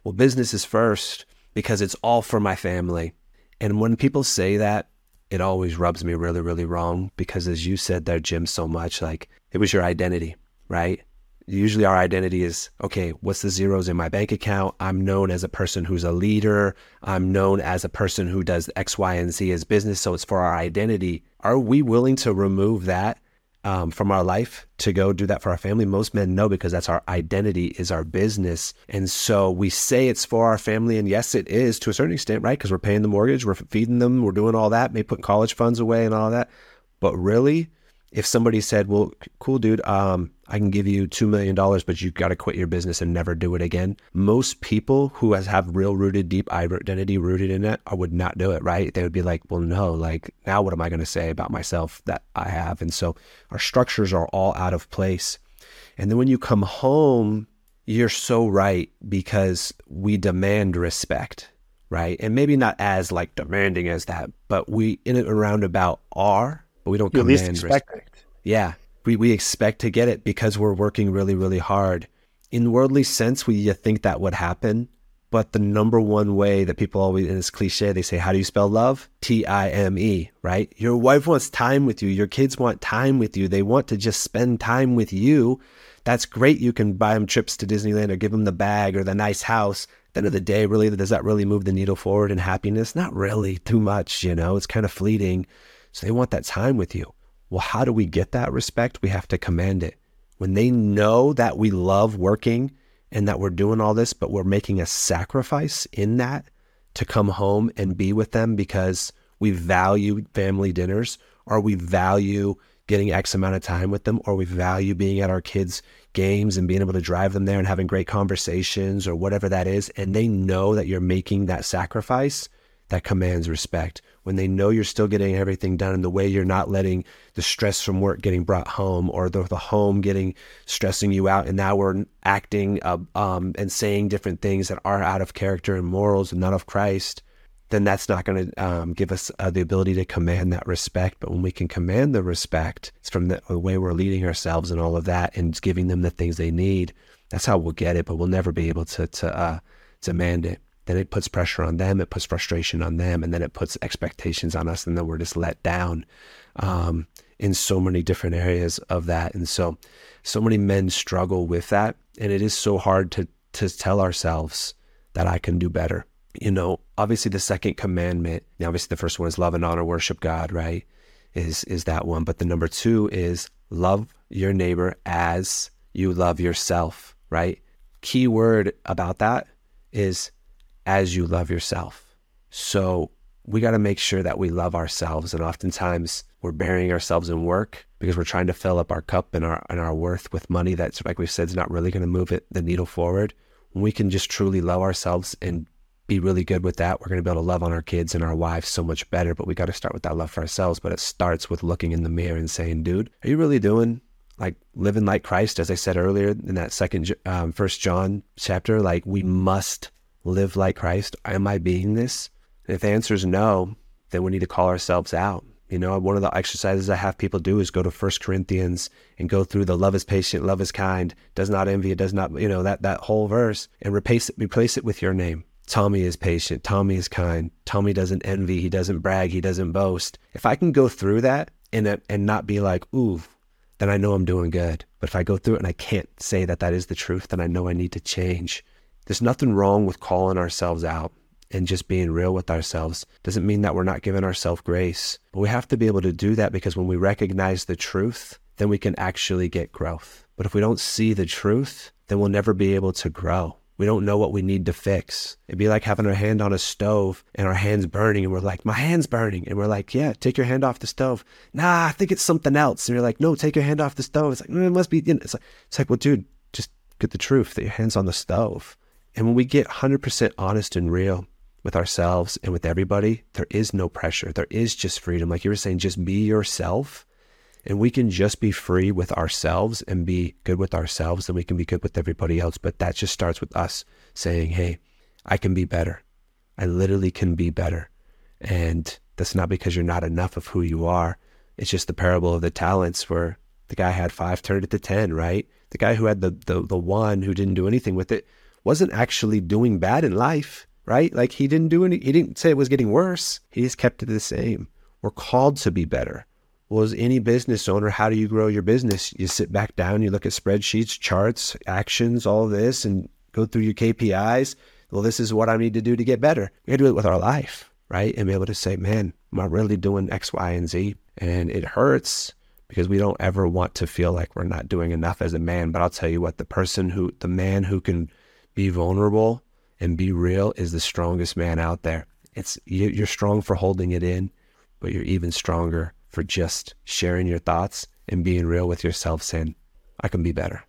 well, business is first because it's all for my family. And when people say that, it always rubs me really, really wrong, because as you said there, Jim, so much, like it was your identity, right? Usually our identity is, okay, what's the zeros in my bank account? I'm known as a person who's a leader. I'm known as a person who does X, Y, and Z as business. So it's for our identity. Are we willing to remove that Um, from our life to go do that for our family? Most men know, because that's our identity, is our business. And so we say it's for our family. And yes, it is to a certain extent, right? Because we're paying the mortgage, we're feeding them, we're doing all that, maybe putting college funds away and all that. But really, if somebody said, well, cool, dude, um, I can give you two million dollars, but you've got to quit your business and never do it again. Most people who has, have real rooted, deep identity rooted in it, I would not do it, right? They would be like, well, no, like now what am I going to say about myself that I have? And so our structures are all out of place. And then when you come home, you're so right, because we demand respect, right? And maybe not as like demanding as that, but we in and around about are, but we don't you command at least expect respect. It. Yeah. We we expect to get it because we're working really, really hard. In the worldly sense, we you think that would happen. But the number one way that people always, and it's cliche, they say, how do you spell love? T I M E, right? Your wife wants time with you. Your kids want time with you. They want to just spend time with you. That's great. You can buy them trips to Disneyland or give them the bag or the nice house. At the end of the day, really, does that really move the needle forward in happiness? Not really too much, you know, it's kind of fleeting. So they want that time with you. Well, how do we get that respect? We have to command it. When they know that we love working and that we're doing all this, but we're making a sacrifice in that to come home and be with them because we value family dinners, or we value getting X amount of time with them, or we value being at our kids' games and being able to drive them there and having great conversations or whatever that is. And they know that you're making that sacrifice, that commands respect. When they know you're still getting everything done, and the way you're not letting the stress from work getting brought home, or the, the home getting stressing you out, and now we're acting uh, um, and saying different things that are out of character and morals and not of Christ, then that's not going to um, give us uh, the ability to command that respect. But when we can command the respect, it's from the, the way we're leading ourselves and all of that, and giving them the things they need. That's how we'll get it, but we'll never be able to to uh, demand it. Then it puts pressure on them, it puts frustration on them, and then it puts expectations on us, and then we're just let down um, in so many different areas of that. And so, so many men struggle with that, and it is so hard to to tell ourselves that I can do better. you know, obviously the second commandment, now obviously the first one is love and honor, worship God, right? Is is that one. But the number two is love your neighbor as you love yourself, right? Key word about that is as you love yourself. So we got to make sure that we love ourselves. And oftentimes we're burying ourselves in work because we're trying to fill up our cup and our and our worth with money that's, like we've said, is not really going to move it, the needle forward. When we can just truly love ourselves and be really good with that, we're going to be able to love on our kids and our wives so much better. But we got to start with that love for ourselves. But it starts with looking in the mirror and saying, dude, are you really doing, like, living like Christ? As I said earlier in that second, um, First John chapter, like, we must live like Christ. Am I being this? And if the answer is no, then we need to call ourselves out. You know, one of the exercises I have people do is go to First Corinthians and go through the love is patient, love is kind, does not envy, does not, you know, that that whole verse, and replace it, replace it with your name. Tommy is patient. Tommy is kind. Tommy doesn't envy. He doesn't brag. He doesn't boast. If I can go through that and and not be like, ooh, then I know I'm doing good. But if I go through it and I can't say that that is the truth, then I know I need to change. There's nothing wrong with calling ourselves out and just being real with ourselves. Doesn't mean that we're not giving ourselves grace, but we have to be able to do that, because when we recognize the truth, then we can actually get growth. But if we don't see the truth, then we'll never be able to grow. We don't know what we need to fix. It'd be like having our hand on a stove and our hand's burning, and we're like, my hand's burning. And we're like, yeah, take your hand off the stove. Nah, I think it's something else. And you're like, no, take your hand off the stove. It's like, mm, it must be, you know. It's like, it's like, well, dude, just get the truth that your hand's on the stove. And when we get one hundred percent honest and real with ourselves and with everybody, there is no pressure. There is just freedom. Like you were saying, just be yourself, and we can just be free with ourselves and be good with ourselves, and we can be good with everybody else. But that just starts with us saying, hey, I can be better. I literally can be better. And that's not because you're not enough of who you are. It's just the parable of the talents, where the guy had five turned it to ten, right? The guy who had the the, the one who didn't do anything with it wasn't actually doing bad in life, right? Like, he didn't do any, he didn't say it was getting worse. He just kept it the same. We're called to be better. Well, as any business owner, how do you grow your business? You sit back down, you look at spreadsheets, charts, actions, all this, and go through your K P Is. Well, this is what I need to do to get better. We gotta do it with our life, right? And be able to say, man, am I really doing X, Y, and Z? And it hurts, because we don't ever want to feel like we're not doing enough as a man. But I'll tell you what, the person who, the man who can be vulnerable and be real is the strongest man out there. It's, you're strong for holding it in, but you're even stronger for just sharing your thoughts and being real with yourself, saying, I can be better.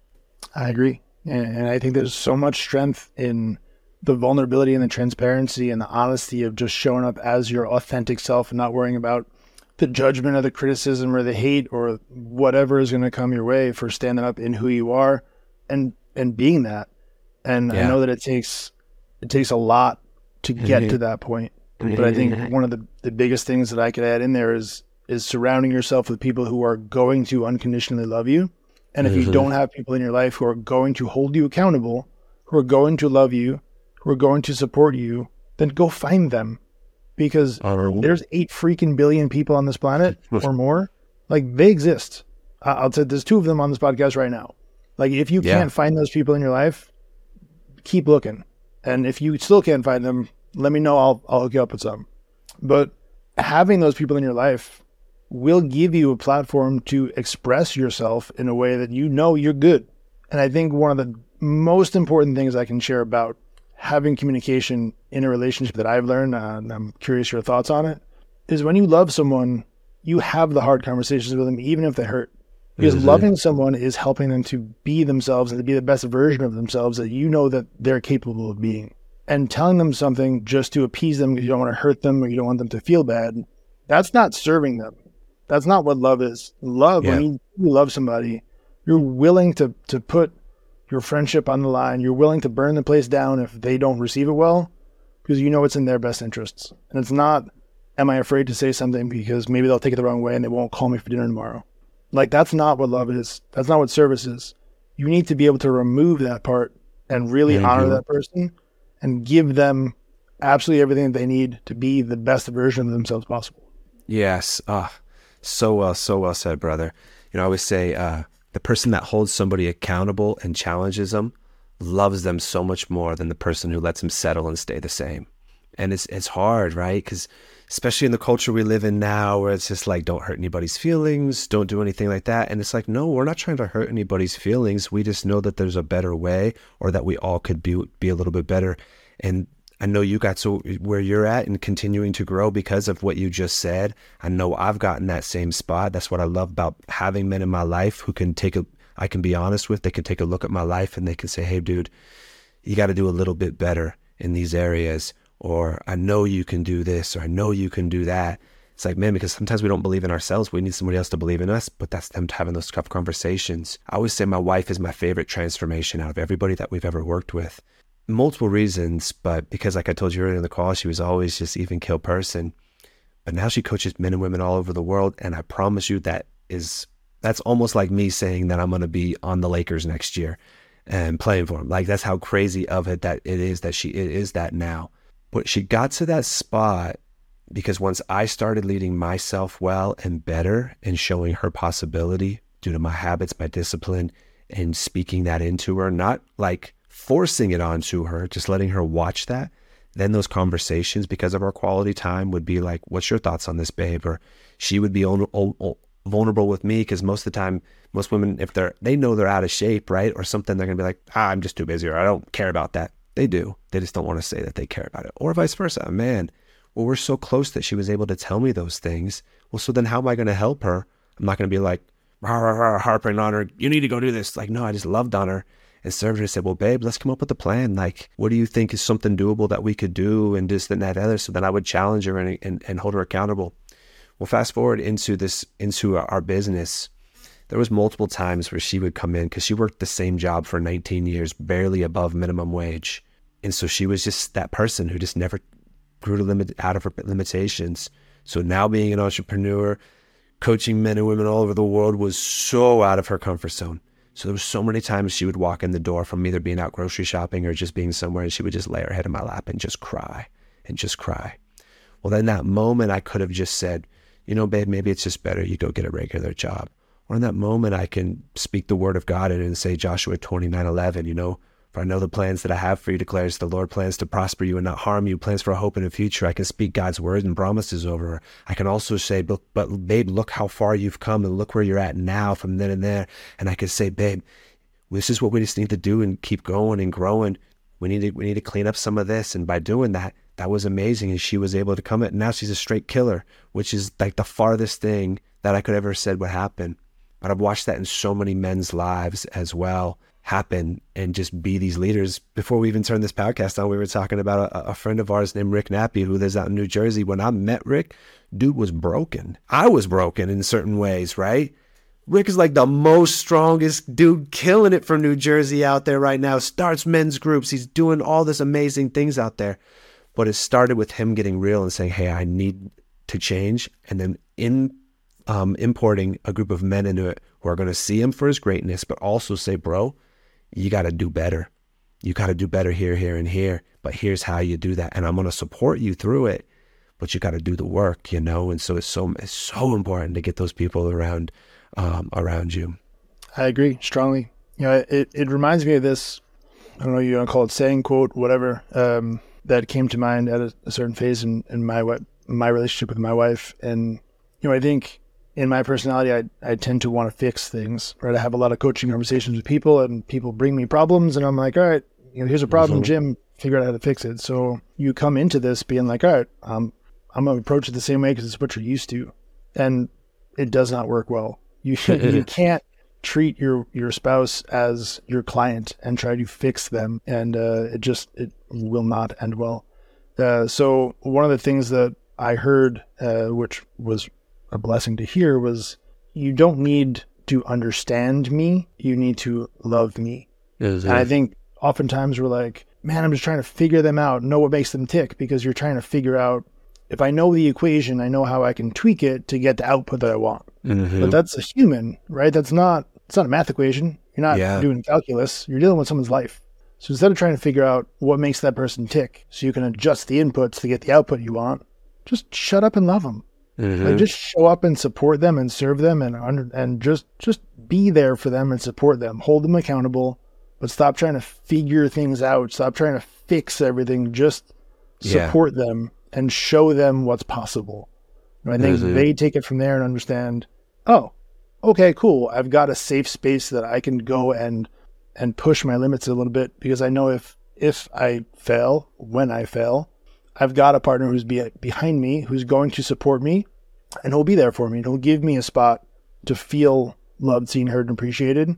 I agree. And I think there's so much strength in the vulnerability and the transparency and the honesty of just showing up as your authentic self and not worrying about the judgment or the criticism or the hate or whatever is going to come your way, for standing up in who you are and, and being that. And yeah. I know that it takes, it takes a lot to get mm-hmm. to that point. But I think one of the, the biggest things that I could add in there is, is surrounding yourself with people who are going to unconditionally love you. And if mm-hmm. you don't have people in your life who are going to hold you accountable, who are going to love you, who are going to support you, then go find them. Because there's eight freaking billion people on this planet or more. Like, they exist. I'll say there's two of them on this podcast right now. Like, if you yeah. can't find those people in your life, keep looking. And if you still can't find them, let me know. I'll, I'll hook you up with some. But having those people in your life will give you a platform to express yourself in a way that you know you're good. And I think one of the most important things I can share about having communication in a relationship that I've learned, uh, and I'm curious your thoughts on it, is when you love someone, you have the hard conversations with them, even if they hurt. Because mm-hmm. loving someone is helping them to be themselves and to be the best version of themselves that you know that they're capable of being. And telling them something just to appease them because you don't want to hurt them or you don't want them to feel bad, that's not serving them. That's not what love is. Love, yeah. when you love somebody, you're willing to to put your friendship on the line. You're willing to burn the place down if they don't receive it well, because you know it's in their best interests. And it's not, am I afraid to say something because maybe they'll take it the wrong way and they won't call me for dinner tomorrow. Like, that's not what love is. That's not what service is. You need to be able to remove that part and really yeah, honor that person and give them absolutely everything that they need to be the best version of themselves possible. Yes. Ah. Uh. So well, so well said, brother. You know, I always say uh, the person that holds somebody accountable and challenges them loves them so much more than the person who lets them settle and stay the same. And it's it's hard, right? Because especially in the culture we live in now, where it's just like, don't hurt anybody's feelings, don't do anything like that. And it's like, no, we're not trying to hurt anybody's feelings. We just know that there's a better way, or that we all could be be a little bit better. And I know you got to where you're at and continuing to grow because of what you just said. I know I've gotten that same spot. That's what I love about having men in my life who can take a, I can be honest with, they can take a look at my life and they can say, hey, dude, you got to do a little bit better in these areas. Or I know you can do this, or I know you can do that. It's like, man, because sometimes we don't believe in ourselves. We need somebody else to believe in us, but that's them having those tough conversations. I always say my wife is my favorite transformation out of everybody that we've ever worked with. Multiple reasons, but because like I told you earlier in the call, she was always just even kill person. But now she coaches men and women all over the world. And I promise you that is, that's almost like me saying that I'm going to be on the Lakers next year and playing for them. Like, that's how crazy of it that it is that she it is that now. But she got to that spot because once I started leading myself well and better and showing her possibility due to my habits, my discipline, and speaking that into her, not like forcing it onto her, just letting her watch that, then those conversations, because of our quality time, would be like, what's your thoughts on this, babe? Or she would be old, old, old, vulnerable with me, because most of the time, most women, if they're, they know they're out of shape, right? Or something, they're going to be like, ah, I'm just too busy, or I don't care about that. They do. They just don't want to say that they care about it, or vice versa. Man, well, we're so close that she was able to tell me those things. Well, so then how am I going to help her? I'm not going to be like rah, rah, rah, harping on her. You need to go do this. Like, no, I just loved on her and served her and said, well, babe, let's come up with a plan. Like, what do you think is something doable that we could do, and this and that other? So then I would challenge her and, and, and hold her accountable. Well, fast forward into this, into our business. There was multiple times where she would come in because she worked the same job for nineteen years, barely above minimum wage. And so she was just that person who just never grew to limit out of her limitations. So now being an entrepreneur, coaching men and women all over the world was so out of her comfort zone. So there were so many times she would walk in the door from either being out grocery shopping or just being somewhere, and she would just lay her head in my lap and just cry and just cry. Well, then that moment I could have just said, you know, babe, maybe it's just better you go get a regular job. Or in that moment I can speak the word of God and say, Joshua twenty-nine eleven, you know, for I know the plans that I have for you, declares the Lord, plans to prosper you and not harm you, plans for a hope and a future. I can speak God's word and promises over her. I can also say, but, but babe, look how far you've come and look where you're at now from then and there. And I can say, babe, this is what we just need to do and keep going and growing. We need to, we need to clean up some of this. And by doing that, that was amazing. And she was able to come it. And now she's a straight killer, which is like the farthest thing that I could ever have said would happen. But I've watched that in so many men's lives as well happen and just be these leaders. Before we even turned this podcast on, we were talking about a, a friend of ours named Rick Nappy, who lives out in New Jersey. When I met Rick, dude was broken. I was broken in certain ways, right? Rick is like the most strongest dude killing it from New Jersey out there right now. Starts men's groups. He's doing all this amazing things out there. But it started with him getting real and saying, hey, I need to change. And then in um, importing a group of men into it who are going to see him for his greatness, but also say, bro, you got to do better. You got to do better here, here, and here. But here's how you do that. And I'm going to support you through it, but you got to do the work, you know? And so it's so, it's so important to get those people around, um, around you. I agree strongly. You know, it, it reminds me of this, I don't know, you want to call it saying, quote, whatever, um, that came to mind at a, a certain phase in, in my, my relationship with my wife. And, you know, I think, in my personality, I I tend to want to fix things, right? I have a lot of coaching conversations with people, and people bring me problems, and I'm like, all right, you know, here's a problem, Jim, figure out how to fix it. So you come into this being like, all right, um, I'm going to approach it the same way because it's what you're used to. And it does not work well. You you can't treat your, your spouse as your client and try to fix them. And uh, it just, it will not end well. Uh, so one of the things that I heard, uh, which was a blessing to hear, was you don't need to understand me. You need to love me. Yes, and I think oftentimes we're like, man, I'm just trying to figure them out, know what makes them tick, because you're trying to figure out, if I know the equation, I know how I can tweak it to get the output that I want. Mm-hmm. But that's a human, right? That's not, it's not a math equation. You're not yeah. doing calculus. You're dealing with someone's life. So instead of trying to figure out what makes that person tick so you can adjust the inputs to get the output you want, just shut up and love them. Mm-hmm. Like, just show up and support them and serve them and under, and just just be there for them and support them. Hold them accountable, but stop trying to figure things out. Stop trying to fix everything. Just support yeah. them and show them what's possible. And I think mm-hmm. they take it from there and understand, oh, okay, cool. I've got a safe space that I can go and and push my limits a little bit, because I know if if I fail, when I fail, I've got a partner who's be, behind me, who's going to support me, and he'll be there for me. And he'll give me a spot to feel loved, seen, heard, and appreciated,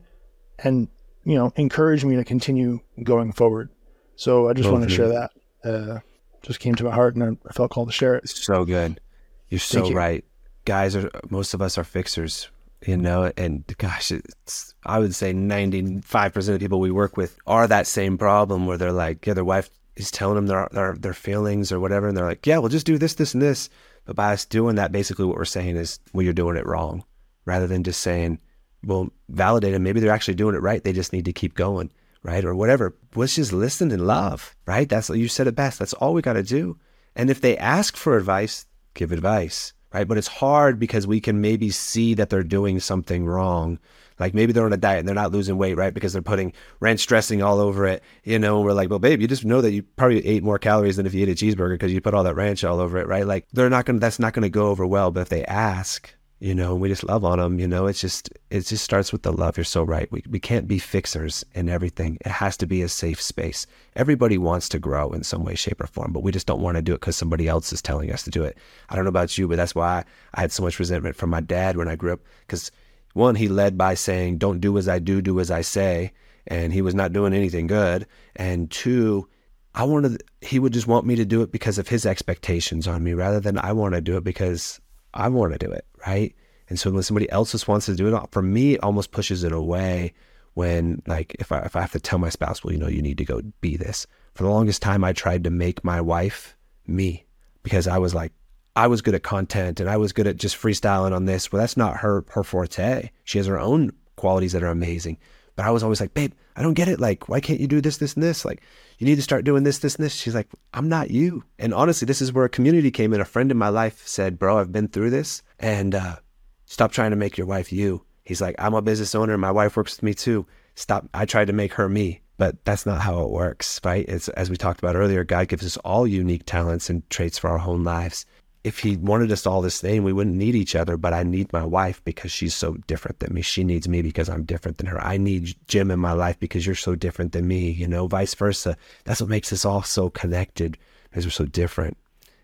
and, you know, encourage me to continue going forward. So I just want to share that. Uh, just came to my heart, and I felt called to share it. So good. You're so you. right. Guys, are most of us are fixers, you know, and gosh, it's, I would say ninety-five percent of people we work with are that same problem where they're like, yeah, their wife is telling them their, their, their feelings or whatever. And they're like, yeah, well, just do this, this, and this. But by us doing that, basically what we're saying is, well, you're doing it wrong, rather than just saying, well, validate them. Maybe they're actually doing it right. They just need to keep going, right? Or whatever. Let's just listen and love, right? That's, you said it best. That's all we got to do. And if they ask for advice, give advice, right? But it's hard because we can maybe see that they're doing something wrong. Like maybe they're on a diet and they're not losing weight, right? Because they're putting ranch dressing all over it, you know, and we're like, well, babe, you just know that you probably ate more calories than if you ate a cheeseburger because you put all that ranch all over it, right? Like they're not going to, that's not going to go over well. But if they ask, you know, we just love on them, you know, it's just, it just starts with the love. You're so right. We we can't be fixers in everything. It has to be a safe space. Everybody wants to grow in some way, shape, or form, but we just don't want to do it because somebody else is telling us to do it. I don't know about you, but that's why I had so much resentment from my dad when I grew up, because one, he led by saying, don't do as I do, do as I say. And he was not doing anything good. And two, I wanted, he would just want me to do it because of his expectations on me, rather than I want to do it because I want to do it, right? And so when somebody else just wants to do it, for me, it almost pushes it away. When, like, if I if I have to tell my spouse, well, you know, you need to go be this. For the longest time, I tried to make my wife me, because I was like, I was good at content and I was good at just freestyling on this. Well, that's not her her forte. She has her own qualities that are amazing. But I was always like, babe, I don't get it. Like, why can't you do this, this, and this? Like, you need to start doing this, this, and this. She's like, I'm not you. And honestly, this is where a community came in. A friend in my life said, bro, I've been through this, and uh, stop trying to make your wife you. He's like, I'm a business owner. My wife works with me too. Stop. I tried to make her me, but that's not how it works, right? It's, as we talked about earlier, God gives us all unique talents and traits for our own lives. If he wanted us all this thing, we wouldn't need each other, but I need my wife because she's so different than me. She needs me because I'm different than her. I need Jim in my life because you're so different than me, you know, vice versa. That's what makes us all so connected, because we're so different.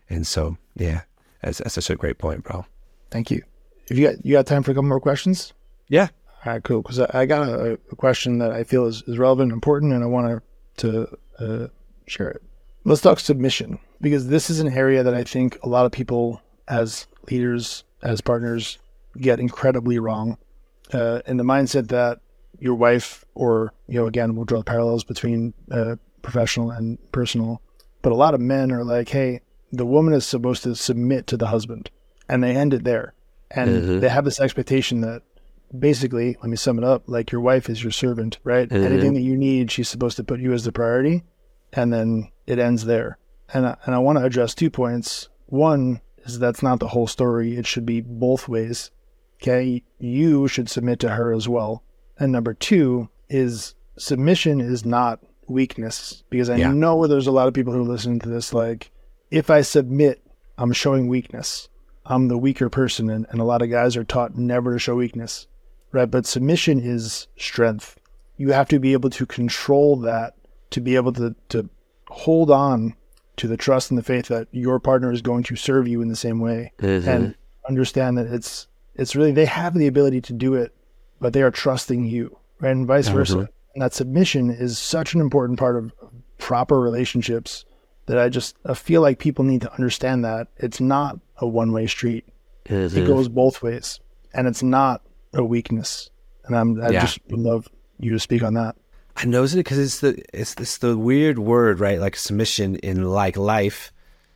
And so, yeah, that's, that's such a great point, bro. Thank you. If you got, you got time for a couple more questions? Yeah. All right, cool. Because I, I got a, a question that I feel is, is relevant and important, and I want to uh, share it. Let's talk submission, because this is an area that I think a lot of people, as leaders, as partners, get incredibly wrong. Uh, and the mindset that your wife, or, you know, again, we'll draw parallels between uh, professional and personal, but a lot of men are like, hey, the woman is supposed to submit to the husband, and they end it there. And mm-hmm. they have this expectation that basically, let me sum it up, like your wife is your servant, right? Mm-hmm. Anything that you need, she's supposed to put you as the priority, and then it ends there. And I, and I want to address two points. One is that's not the whole story. It should be both ways. Okay. You should submit to her as well. And number two is submission is not weakness, because I yeah. know there's a lot of people who listen to this. Like, if I submit, I'm showing weakness. I'm the weaker person. And, and a lot of guys are taught never to show weakness, right? But submission is strength. You have to be able to control that, to be able to, to hold on to the trust and the faith that your partner is going to serve you in the same way, mm-hmm. and understand that it's, it's really, they have the ability to do it, but they are trusting you, right? And vice mm-hmm. versa. And that submission is such an important part of proper relationships that I just, I feel like people need to understand that it's not a one-way street. Mm-hmm. It goes both ways, and it's not a weakness. And I'm, I yeah. just would love you to speak on that. I noticed it because it's the it's it's the weird word, right? Like submission in like life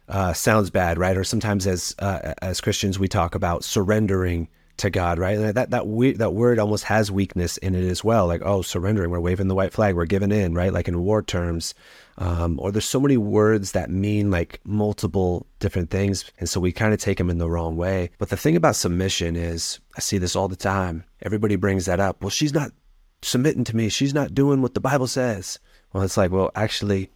uh, sounds bad, right? Or sometimes as uh, as Christians we talk about surrendering to God, right? And that that we, that word almost has weakness in it as well. Like, oh, surrendering, we're waving the white flag, we're giving in, right? Like in war terms, um, or there's so many words that mean like multiple different things, and so we kind of take them in the wrong way. But the thing about submission is, I see this all the time. Everybody brings that up. Well, she's not submitting to me. She's not doing what the Bible says. Well, it's like, well, actually,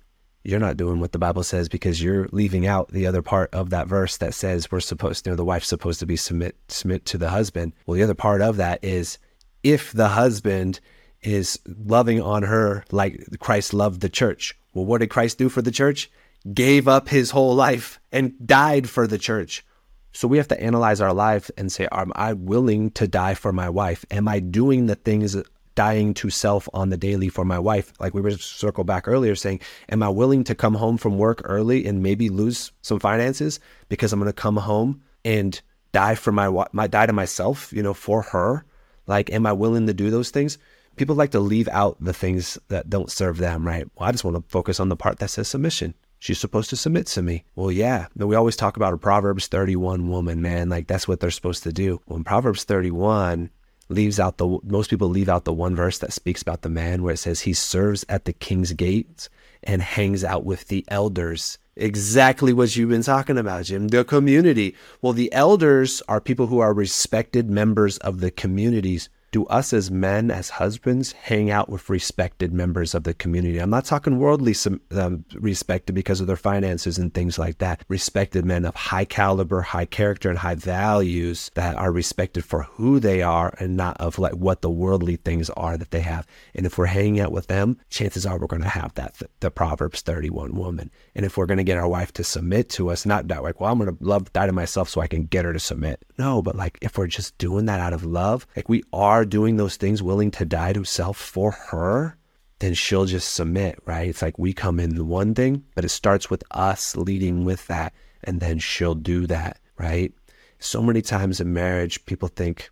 you're not doing what the Bible says, because you're leaving out the other part of that verse that says we're supposed to, you know, the wife's supposed to be submit, submit to the husband. Well, the other part of that is if the husband is loving on her like Christ loved the church. Well, what did Christ do for the church? Gave up his whole life and died for the church. So we have to analyze our life and say, am I willing to die for my wife? Am I doing the things, dying to self on the daily for my wife? Like we were circle back earlier saying, am I willing to come home from work early and maybe lose some finances because I'm going to come home and die for my, my die to myself, you know, for her? Like, am I willing to do those things? People like to leave out the things that don't serve them, right? Well, I just want to focus on the part that says submission. She's supposed to submit to me. Well, yeah. We always talk about a Proverbs thirty-one woman, man. Like, that's what they're supposed to do. When Proverbs thirty-one leaves out the, most people leave out the one verse that speaks about the man where it says he serves at the king's gates and hangs out with the elders. Exactly what you've been talking about, Jim, the community. Well, the elders are people who are respected members of the communities. Do us as men, as husbands, hang out with respected members of the community? I'm not talking worldly um, respected because of their finances and things like that. Respected men of high caliber, high character, and high values that are respected for who they are and not of like what the worldly things are that they have. And if we're hanging out with them, chances are we're going to have that, th- the Proverbs thirty-one woman. And if we're going to get our wife to submit to us, not that like, well, I'm going to love, die to myself so I can get her to submit. No, but like if we're just doing that out of love, like we are doing those things, willing to die to self for her, then she'll just submit, right? It's like we come in one thing, but it starts with us leading with that, and then she'll do that, right? So many times in marriage, people think,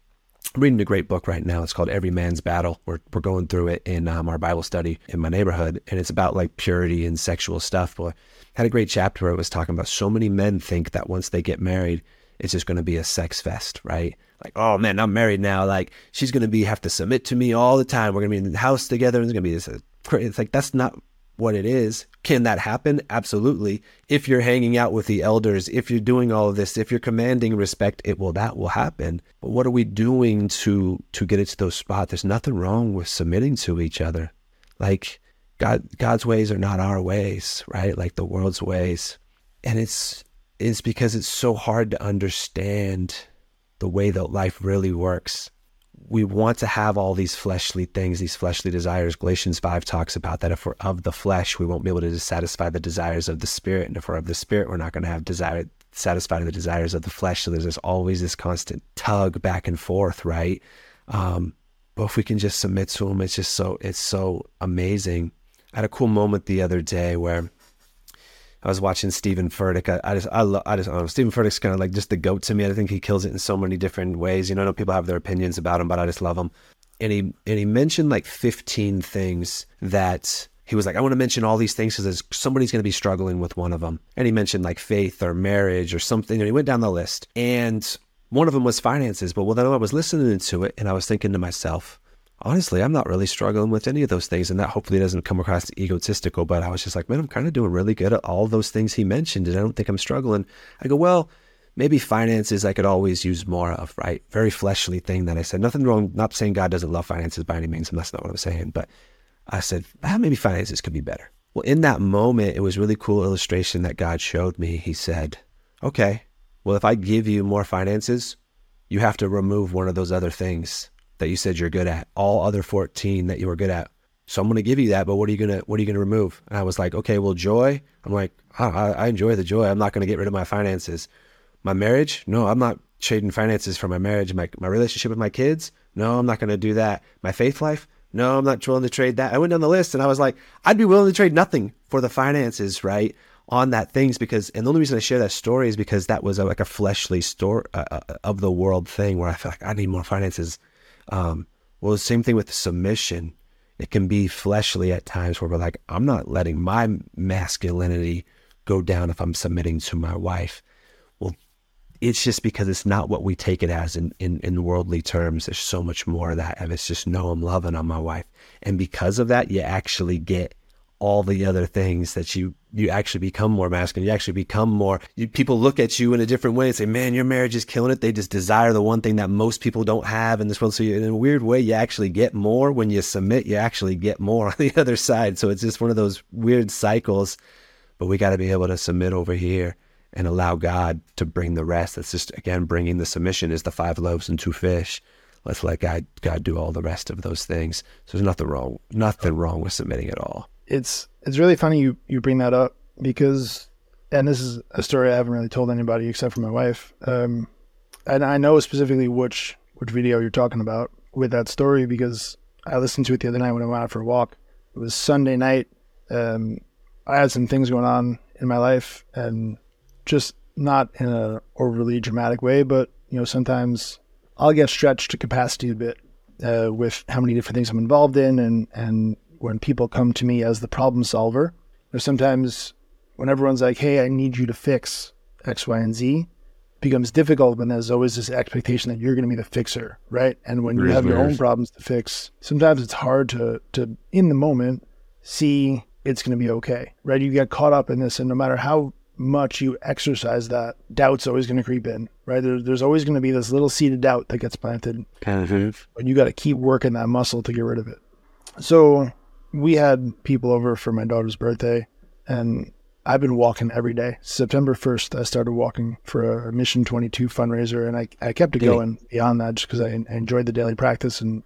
I'm reading a great book right now. It's called Every Man's Battle. We're we're going through it in um, our Bible study in my neighborhood, and it's about like purity and sexual stuff. But I had a great chapter where it was talking about so many men think that once they get married, it's just going to be a sex fest, right? Like, oh man, I'm married now. Like, she's going to be have to submit to me all the time. We're going to be in the house together. And it's going to be this. It's like, that's not what it is. Can that happen? Absolutely. If you're hanging out with the elders, if you're doing all of this, if you're commanding respect, it will, that will happen. But what are we doing to, to get it to those spots? There's nothing wrong with submitting to each other. Like God, God's ways are not our ways, right? Like the world's ways. And it's, it's because it's so hard to understand the way that life really works. We want to have all these fleshly things, these fleshly desires. Galatians five talks about that. If we're of the flesh, we won't be able to satisfy the desires of the spirit. And if we're of the spirit, we're not going to have desire, satisfy the desires of the flesh. So there's this, always this constant tug back and forth, right? Um, but if we can just submit to them, it's just so, it's so amazing. I had a cool moment the other day where I was watching Stephen Furtick. I, I just, I, lo- I just, I don't know. Stephen Furtick's kind of like just the goat to me. I think he kills it in so many different ways. You know, I know people have their opinions about him, but I just love him. And he, and he mentioned like fifteen things that he was like, I want to mention all these things because somebody's going to be struggling with one of them. And he mentioned like faith or marriage or something. And he went down the list. And one of them was finances. But well, then I was listening to it and I was thinking to myself, honestly, I'm not really struggling with any of those things. And that hopefully doesn't come across egotistical, but I was just like, man, I'm kind of doing really good at all those things he mentioned. And I don't think I'm struggling. I go, well, maybe finances I could always use more of, right? Very fleshly thing that I said, nothing wrong, not saying God doesn't love finances by any means, and that's not what I'm saying. But I said, ah, maybe finances could be better. Well, in that moment, it was really cool illustration that God showed me. He said, okay, well, if I give you more finances, you have to remove one of those other things that you said you're good at, all other fourteen that you were good at. So I'm going to give you that, but what are you going to, what are you going to remove? And I was like, okay, well, joy. I'm like, oh, I, I enjoy the joy. I'm not going to get rid of my finances. My marriage? No, I'm not trading finances for my marriage. My, my relationship with my kids? No, I'm not going to do that. My faith life? No, I'm not willing to trade that. I went down the list and I was like, I'd be willing to trade nothing for the finances, right? On that things because, and the only reason I share that story is because that was a, like a fleshly story uh, of the world thing where I felt like I need more finances. Um, well, the same thing with submission. It can be fleshly at times where we're like, I'm not letting my masculinity go down if I'm submitting to my wife. Well, it's just because it's not what we take it as in, in, in worldly terms. There's so much more of that. And it's just, no, I'm loving on my wife. And because of that, you actually get all the other things that you, you actually become more masculine. You actually become more, you, people look at you in a different way and say, man, your marriage is killing it. They just desire the one thing that most people don't have in this world. So you, in a weird way, you actually get more when you submit, you actually get more on the other side. So it's just one of those weird cycles but we got to be able to submit over here and allow God to bring the rest. That's just, again, bringing the submission is the five loaves and two fish. Let's let God, God do all the rest of those things. So there's nothing wrong, nothing wrong with submitting at all. It's it's really funny you, you bring that up because, and this is a story I haven't really told anybody except for my wife. Um, and I know specifically which, which video you're talking about with that story because I listened to it the other night when I went out for a walk. It was Sunday night. Um, I had some things going on in my life and just not in an overly dramatic way, but you know, sometimes I'll get stretched to capacity a bit uh, with how many different things I'm involved in. And, and when people come to me as the problem solver, or sometimes when everyone's like, hey, I need you to fix X, Y, and Z, it becomes difficult when there's always this expectation that you're going to be the fixer, right? And when you have your own problems to fix, sometimes it's hard to, to in the moment, see it's going to be okay, right? You get caught up in this, and no matter how much you exercise that, doubt's always going to creep in, right? There, there's always going to be this little seed of doubt that gets planted. Mm-hmm. And you got to keep working that muscle to get rid of it. So we had people over for my daughter's birthday, and I've been walking every day. September first, I started walking for a Mission twenty-two fundraiser, and I, I kept it Dang. going beyond that just because I, I enjoyed the daily practice and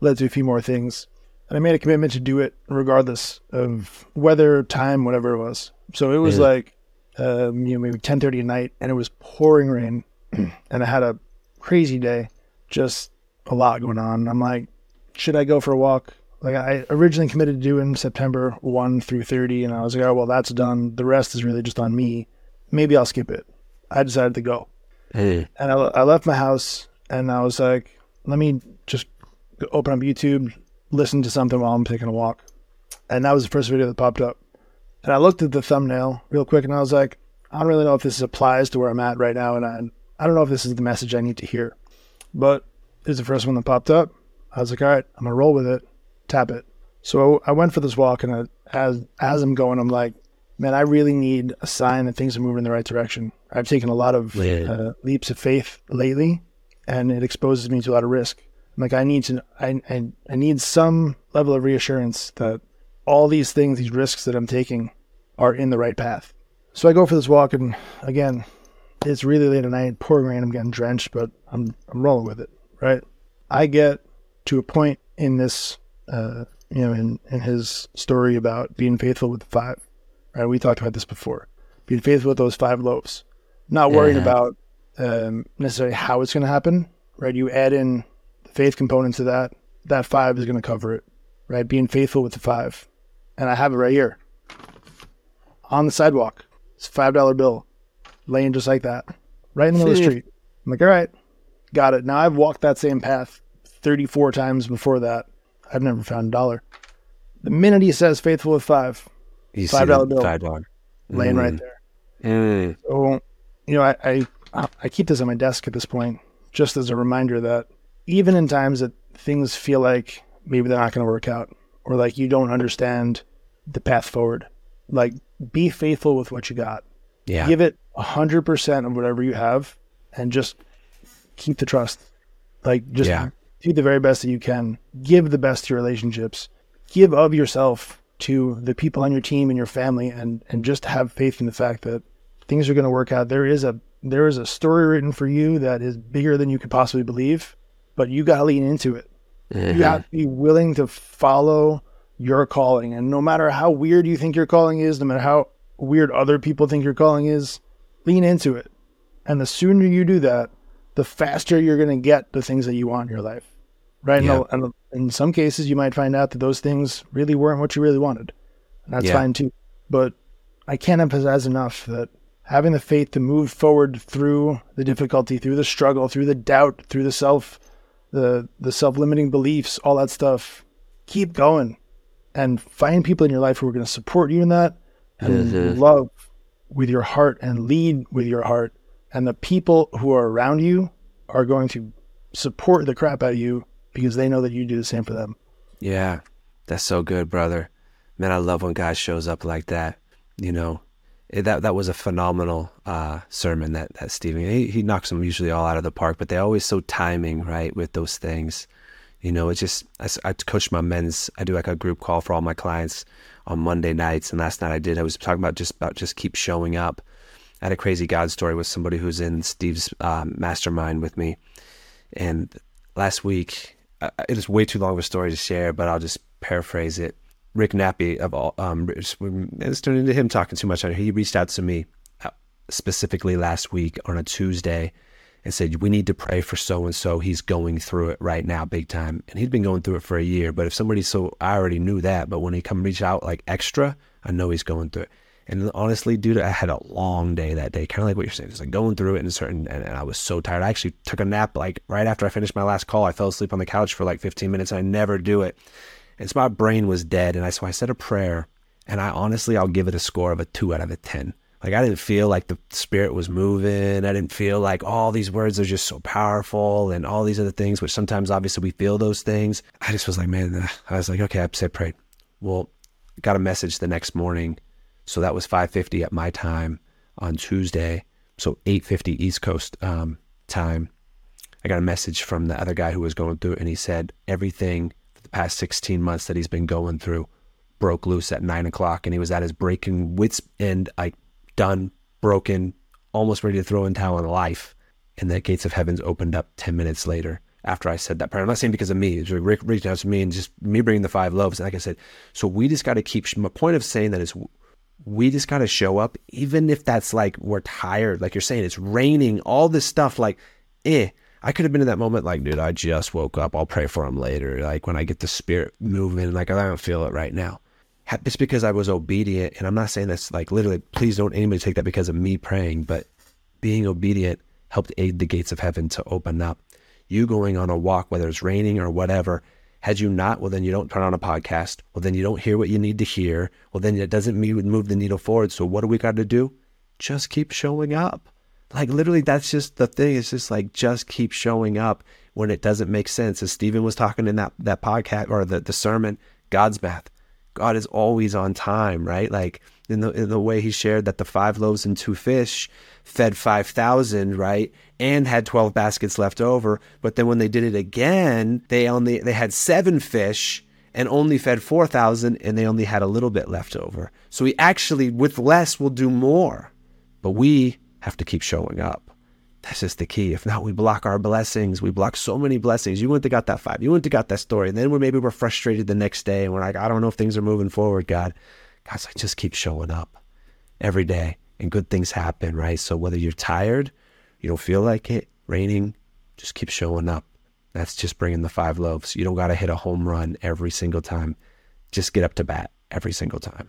led to a few more things. And I made a commitment to do it regardless of weather, time, whatever it was. So it was yeah. like, Um, you know, maybe ten thirty at night, and it was pouring rain, and I had a crazy day, just a lot going on. I'm like, should I go for a walk? Like I originally committed to doing September first through thirty, and I was like, oh, well, that's done. The rest is really just on me. Maybe I'll skip it. I decided to go. Hey. And I, I left my house, and I was like, let me just open up YouTube, listen to something while I'm taking a walk. And that was the first video that popped up. And I looked at the thumbnail real quick, and I was like, I don't really know if this applies to where I'm at right now, and I, I don't know if this is the message I need to hear. But it was the first one that popped up. I was like, all right, I'm going to roll with it, tap it. So I went for this walk, and I, as as I'm going, I'm like, man, I really need a sign that things are moving in the right direction. I've taken a lot of yeah. uh, leaps of faith lately, and it exposes me to a lot of risk. I'm like, I need to, I, I, I need some level of reassurance that all these things, these risks that I'm taking are in the right path. So I go for this walk, and again, it's really late at night, pouring rain, I'm getting drenched, but I'm I'm rolling with it, right? I get to a point in this, uh, you know, in, in his story about being faithful with the five, right? We talked about this before, being faithful with those five loaves, not worrying yeah. about um, necessarily how it's going to happen, right? You add in the faith component to that, that five is going to cover it, right? Being faithful with the five. And I have it right here. On the sidewalk, it's a five dollar bill, laying just like that, right in the middle of the street. I'm like, all right, got it. Now I've walked that same path thirty-four times before that. I've never found a dollar. The minute he says faithful with five, you five dollar bill, five dollars laying mm. right there. Mm. So, you know, I, I I keep this on my desk at this point, just as a reminder that even in times that things feel like maybe they're not going to work out, or like you don't understand the path forward, like, be faithful with what you got. Yeah. Give it one hundred percent of whatever you have, and just keep the trust. Like, just yeah. do the very best that you can. Give the best to your relationships. Give of yourself to the people on your team and your family, and, and just have faith in the fact that things are going to work out. There is a there is a story written for you that is bigger than you could possibly believe, but you got to lean into it. Mm-hmm. You have to be willing to follow your calling, and no matter how weird you think your calling is, no matter how weird other people think your calling is, lean into it. And the sooner you do that, the faster you're going to get the things that you want in your life, right? Yeah. And, and in some cases, you might find out that those things really weren't what you really wanted, and that's yeah. fine too. But I can't emphasize enough that having the faith to move forward through the difficulty, through the struggle, through the doubt, through the self, the the self-limiting beliefs, all that stuff, keep going. And find people in your life who are going to support you in that, and mm-hmm. love with your heart and lead with your heart. And the people who are around you are going to support the crap out of you because they know that you do the same for them. Yeah, that's so good, brother. Man, I love when God shows up like that. You know, it, that that was a phenomenal uh, sermon that, that Stephen, he, he knocks them usually all out of the park, but they're always so timing, right, with those things. You know, it's just, I, I coach my men's, I do like a group call for all my clients on Monday nights. And last night I did, I was talking about just about just keep showing up. I had a crazy God story with somebody who's in Steve's uh, mastermind with me. And last week, uh, it is way too long of a story to share, but I'll just paraphrase it. Rick Nappy, of all, um, it's turned into him talking too much on here. He reached out to me specifically last week on a Tuesday and said, we need to pray for so-and-so. He's going through it right now, big time. And he'd been going through it for a year, but if somebody, so I already knew that, but when he come reach out like extra, I know he's going through it. And honestly, dude, I had a long day that day, kind of like what you're saying. It's like going through it in a certain, and, and I was so tired. I actually took a nap, like right after I finished my last call, I fell asleep on the couch for like fifteen minutes. And I never do it. And so my brain was dead. And I, so I said a prayer, and I honestly, I'll give it a score of a two out of a ten. Like, I didn't feel like the Spirit was moving. I didn't feel like all oh, these words are just so powerful and all these other things, which sometimes obviously we feel those things. I just was like, man, I was like, okay, I said, prayed. Well, got a message the next morning. So that was five fifty at my time on Tuesday. So eight fifty East Coast um, time. I got a message from the other guy who was going through it, and he said everything for the past sixteen months that he's been going through broke loose at nine o'clock and he was at his breaking wits end, like done, broken, almost ready to throw in towel in life. And the gates of heavens opened up ten minutes later after I said that prayer. I'm not saying because of me. It's really Rick reaching out to me and just me bringing the five loaves. And like I said, so we just got to keep, my point of saying that is, we just got to show up, even if that's like, we're tired. Like you're saying, it's raining, all this stuff. Like, eh, I could have been in that moment. Like, dude, I just woke up. I'll pray for him later. Like when I get the Spirit moving, like I don't feel it right now. It's because I was obedient. And I'm not saying that's like, literally, please don't anybody take that because of me praying, but being obedient helped aid the gates of heaven to open up. You going on a walk, whether it's raining or whatever, had you not, well, then you don't turn on a podcast. Well, then you don't hear what you need to hear. Well, then it doesn't move the needle forward. So what do we got to do? Just keep showing up. Like literally, that's just the thing. It's just like, just keep showing up when it doesn't make sense. As Stephen was talking in that, that podcast or the, the sermon, God's math. God is always on time, right? Like in the, in the way he shared that the five loaves and two fish fed five thousand, right? And had twelve baskets left over. But then when they did it again, they only, they had seven fish and only fed four thousand and they only had a little bit left over. So we actually, with less, will do more, but we have to keep showing up. That's just the key. If not, we block our blessings. We block so many blessings. You wouldn't have got that five. You wouldn't have got that story. And then we're, maybe we're frustrated the next day and we're like, I don't know if things are moving forward, God. God's like, just keep showing up every day. And good things happen, right? So whether you're tired, you don't feel like it, raining, just keep showing up. That's just bringing the five loaves. You don't got to hit a home run every single time. Just get up to bat every single time.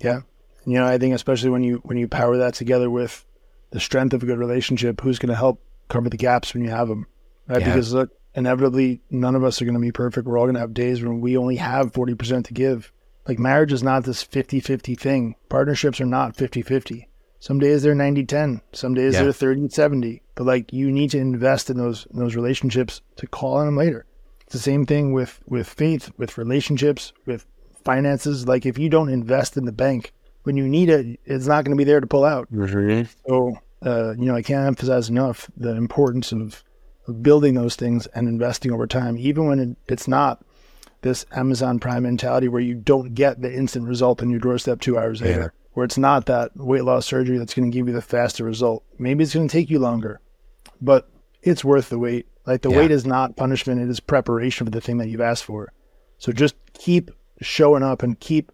Yeah. You know, I think especially when you when you power that together with the strength of a good relationship, who's going to help cover the gaps when you have them, right? Yeah. Because look, inevitably, none of us are going to be perfect. We're all going to have days when we only have forty percent to give. Like marriage is not this fifty-fifty thing. Partnerships are not fifty-fifty. Some days they're ninety-ten. Some days yeah. they're thirty-seventy. But like you need to invest in those in those relationships to call on them later. It's the same thing with, with faith, with relationships, with finances. Like if you don't invest in the bank, when you need it, it's not going to be there to pull out. Mm-hmm. So, uh, you know, I can't emphasize enough the importance of, of building those things and investing over time, even when it, it's not this Amazon Prime mentality where you don't get the instant result on your doorstep two hours yeah. later. Where it's not that weight loss surgery that's going to give you the faster result. Maybe it's going to take you longer, but it's worth the wait. Like the yeah. wait is not punishment. It is preparation for the thing that you've asked for. So just keep showing up and keep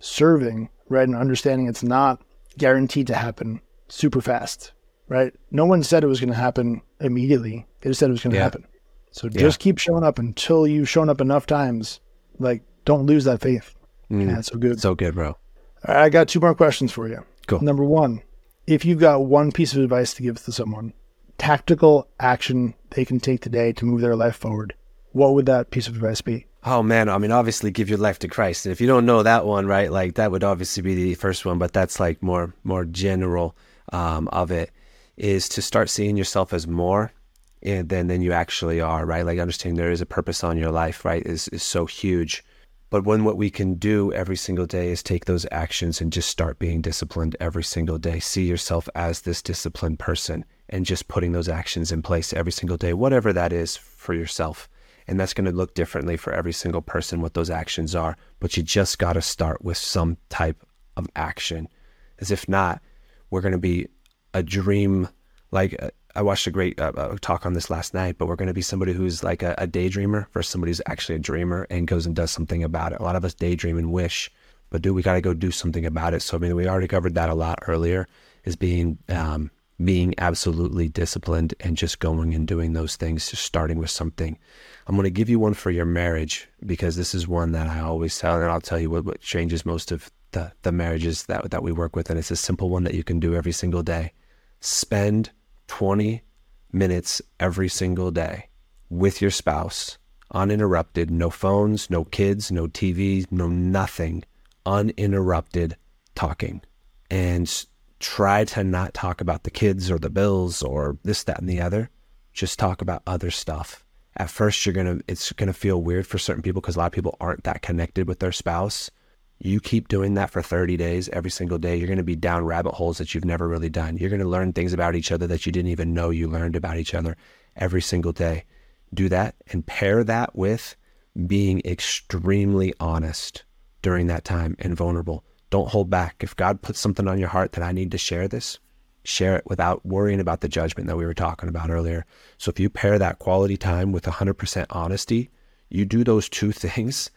serving, right? And understanding it's not guaranteed to happen super fast, right? No one said it was going to happen immediately. They just said it was going to yeah. happen. So just yeah. keep showing up until you've shown up enough times. Like, don't lose that faith. Mm. Yeah, it's so good. So good, bro. I got two more questions for you. Cool. Number one, if you've got one piece of advice to give to someone, tactical action they can take today to move their life forward, what would that piece of advice be? Oh, man. I mean, obviously give your life to Christ. And if you don't know that one, right, like that would obviously be the first one, but that's like more, more general um, of it is to start seeing yourself as more than, than you actually are, right? Like understanding there is a purpose on your life, right, is, is so huge. But when what we can do every single day is take those actions and just start being disciplined every single day. See yourself as this disciplined person and just putting those actions in place every single day, whatever that is for yourself. And that's going to look differently for every single person, what those actions are. But you just got to start with some type of action. As if not, we're going to be a dream. Like uh, I watched a great uh, uh, talk on this last night, but we're going to be somebody who's like a, a daydreamer versus somebody who's actually a dreamer and goes and does something about it. A lot of us daydream and wish, but dude, we got to go do something about it. So, I mean, we already covered that a lot earlier, is being, um, being absolutely disciplined and just going and doing those things, just starting with something. I'm going to give you one for your marriage, because this is one that I always tell, and I'll tell you what, what changes most of the, the marriages that, that we work with. And it's a simple one that you can do every single day. Spend twenty minutes every single day with your spouse, uninterrupted, no phones, no kids, no T V, no nothing, uninterrupted talking. And try to not talk about the kids or the bills or this, that, and the other. Just talk about other stuff. At first, you're going to, it's going to feel weird for certain people because a lot of people aren't that connected with their spouse. You keep doing that for thirty days, every single day, you're going to be down rabbit holes that you've never really done. You're going to learn things about each other that you didn't even know you learned about each other every single day. Do that and pair that with being extremely honest during that time and vulnerable. Don't hold back. If God puts something on your heart that I need to share this, share it without worrying about the judgment that we were talking about earlier. So if you pair that quality time with one hundred percent honesty, you do those two things,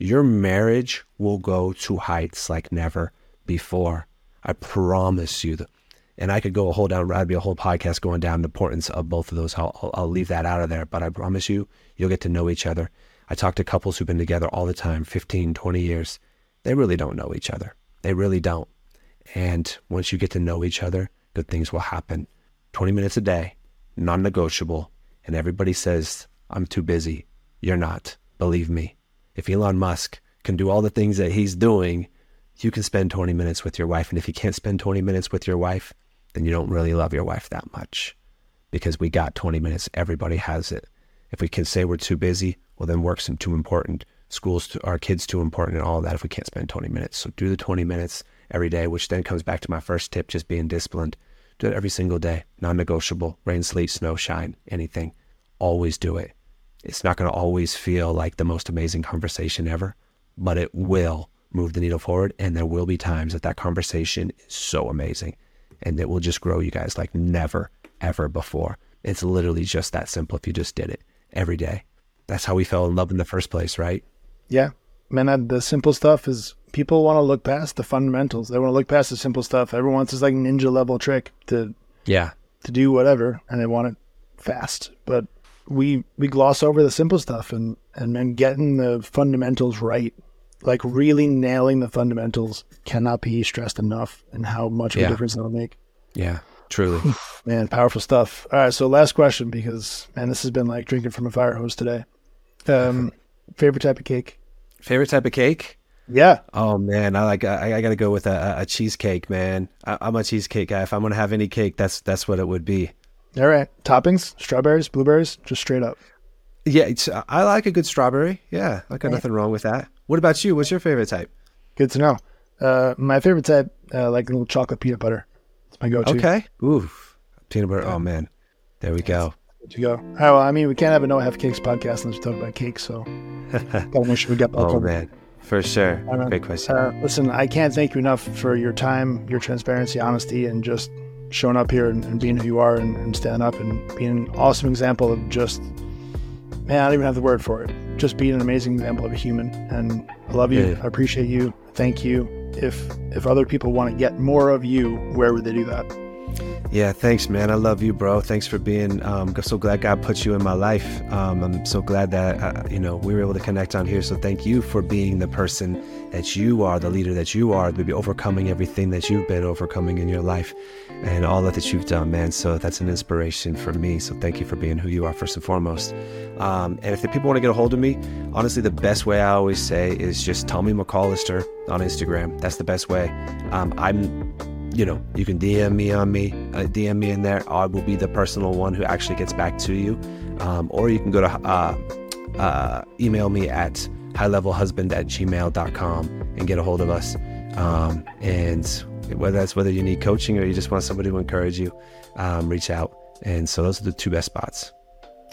your marriage will go to heights like never before. I promise you that. And I could go a whole down, I'd be a whole podcast going down the importance of both of those. I'll, I'll leave that out of there, but I promise you, you'll get to know each other. I talk to couples who've been together all the time, fifteen, twenty years. They really don't know each other. They really don't. And once you get to know each other, good things will happen. twenty minutes a day, non-negotiable. And everybody says, I'm too busy. You're not. Believe me. If Elon Musk can do all the things that he's doing, you can spend twenty minutes with your wife. And if you can't spend twenty minutes with your wife, then you don't really love your wife that much, because we got twenty minutes. Everybody has it. If we can say we're too busy, well, then work's too important. School's too, our kids too important and all that if we can't spend twenty minutes. So do the twenty minutes every day, which then comes back to my first tip, just being disciplined. Do it every single day, non-negotiable, rain, sleet, snow, shine, anything. Always do it. It's not going to always feel like the most amazing conversation ever, but it will move the needle forward. And there will be times that that conversation is so amazing and it will just grow you guys like never, ever before. It's literally just that simple if you just did it every day. That's how we fell in love in the first place, right? Yeah. Man, the simple stuff is, people want to look past the fundamentals. They want to look past the simple stuff. Everyone wants this like ninja level trick to yeah to do whatever, and they want it fast. But we we gloss over the simple stuff, and and then getting the fundamentals right, like really nailing the fundamentals, cannot be stressed enough, and how much of yeah. a difference that'll make. Yeah, truly. Man, powerful stuff. All right, so last question, because man, this has been like drinking from a fire hose today. Um, favorite type of cake? Favorite type of cake? Yeah. Oh man, I like I, I got to go with a, a cheesecake, man. I, I'm a cheesecake guy. If I'm gonna have any cake, that's that's what it would be. All right, toppings: strawberries, blueberries, just straight up. Yeah, it's, I like a good strawberry. Yeah, I got yeah. nothing wrong with that. What about you? What's your favorite type? Good to know. Uh, my favorite type, uh, like a little chocolate peanut butter. It's my go-to. Okay. Oof, peanut butter. Yeah. Oh man, there we go. Good to go. All right. Well, I mean, we can't have a No Half Cakes podcast unless we talk about cake. So, gotta make sure we get. Oh man. For sure. Great question. Uh, listen, I can't thank you enough for your time, your transparency, honesty, and just showing up here and, and being who you are, and, and standing up and being an awesome example of just, man, I don't even have the word for it. Just being an amazing example of a human. And I love you. Yeah. I appreciate you. Thank you. If, if other people want to get more of you, where would they do that? Yeah, thanks, man. I love you, bro. Thanks for being, um, so glad God put you in my life. Um, I'm so glad that, uh, you know, we were able to connect on here. So thank you for being the person that you are, the leader that you are, maybe overcoming everything that you've been overcoming in your life and all that, that you've done, man. So that's an inspiration for me. So thank you for being who you are, first and foremost. Um, and if the people want to get a hold of me, honestly, the best way I always say is just Tommy McAllister on Instagram. That's the best way. Um, I'm... You know, you can D M me on me, uh, D M me in there. I will be the personal one who actually gets back to you. Um, or you can go to uh, uh, email me at high level husband at gmail dot com and get a hold of us. Um, and whether that's whether you need coaching or you just want somebody to encourage you, um, reach out. And so those are the two best spots.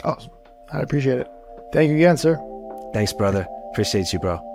Awesome. I appreciate it. Thank you again, sir. Thanks, brother. Appreciate you, bro.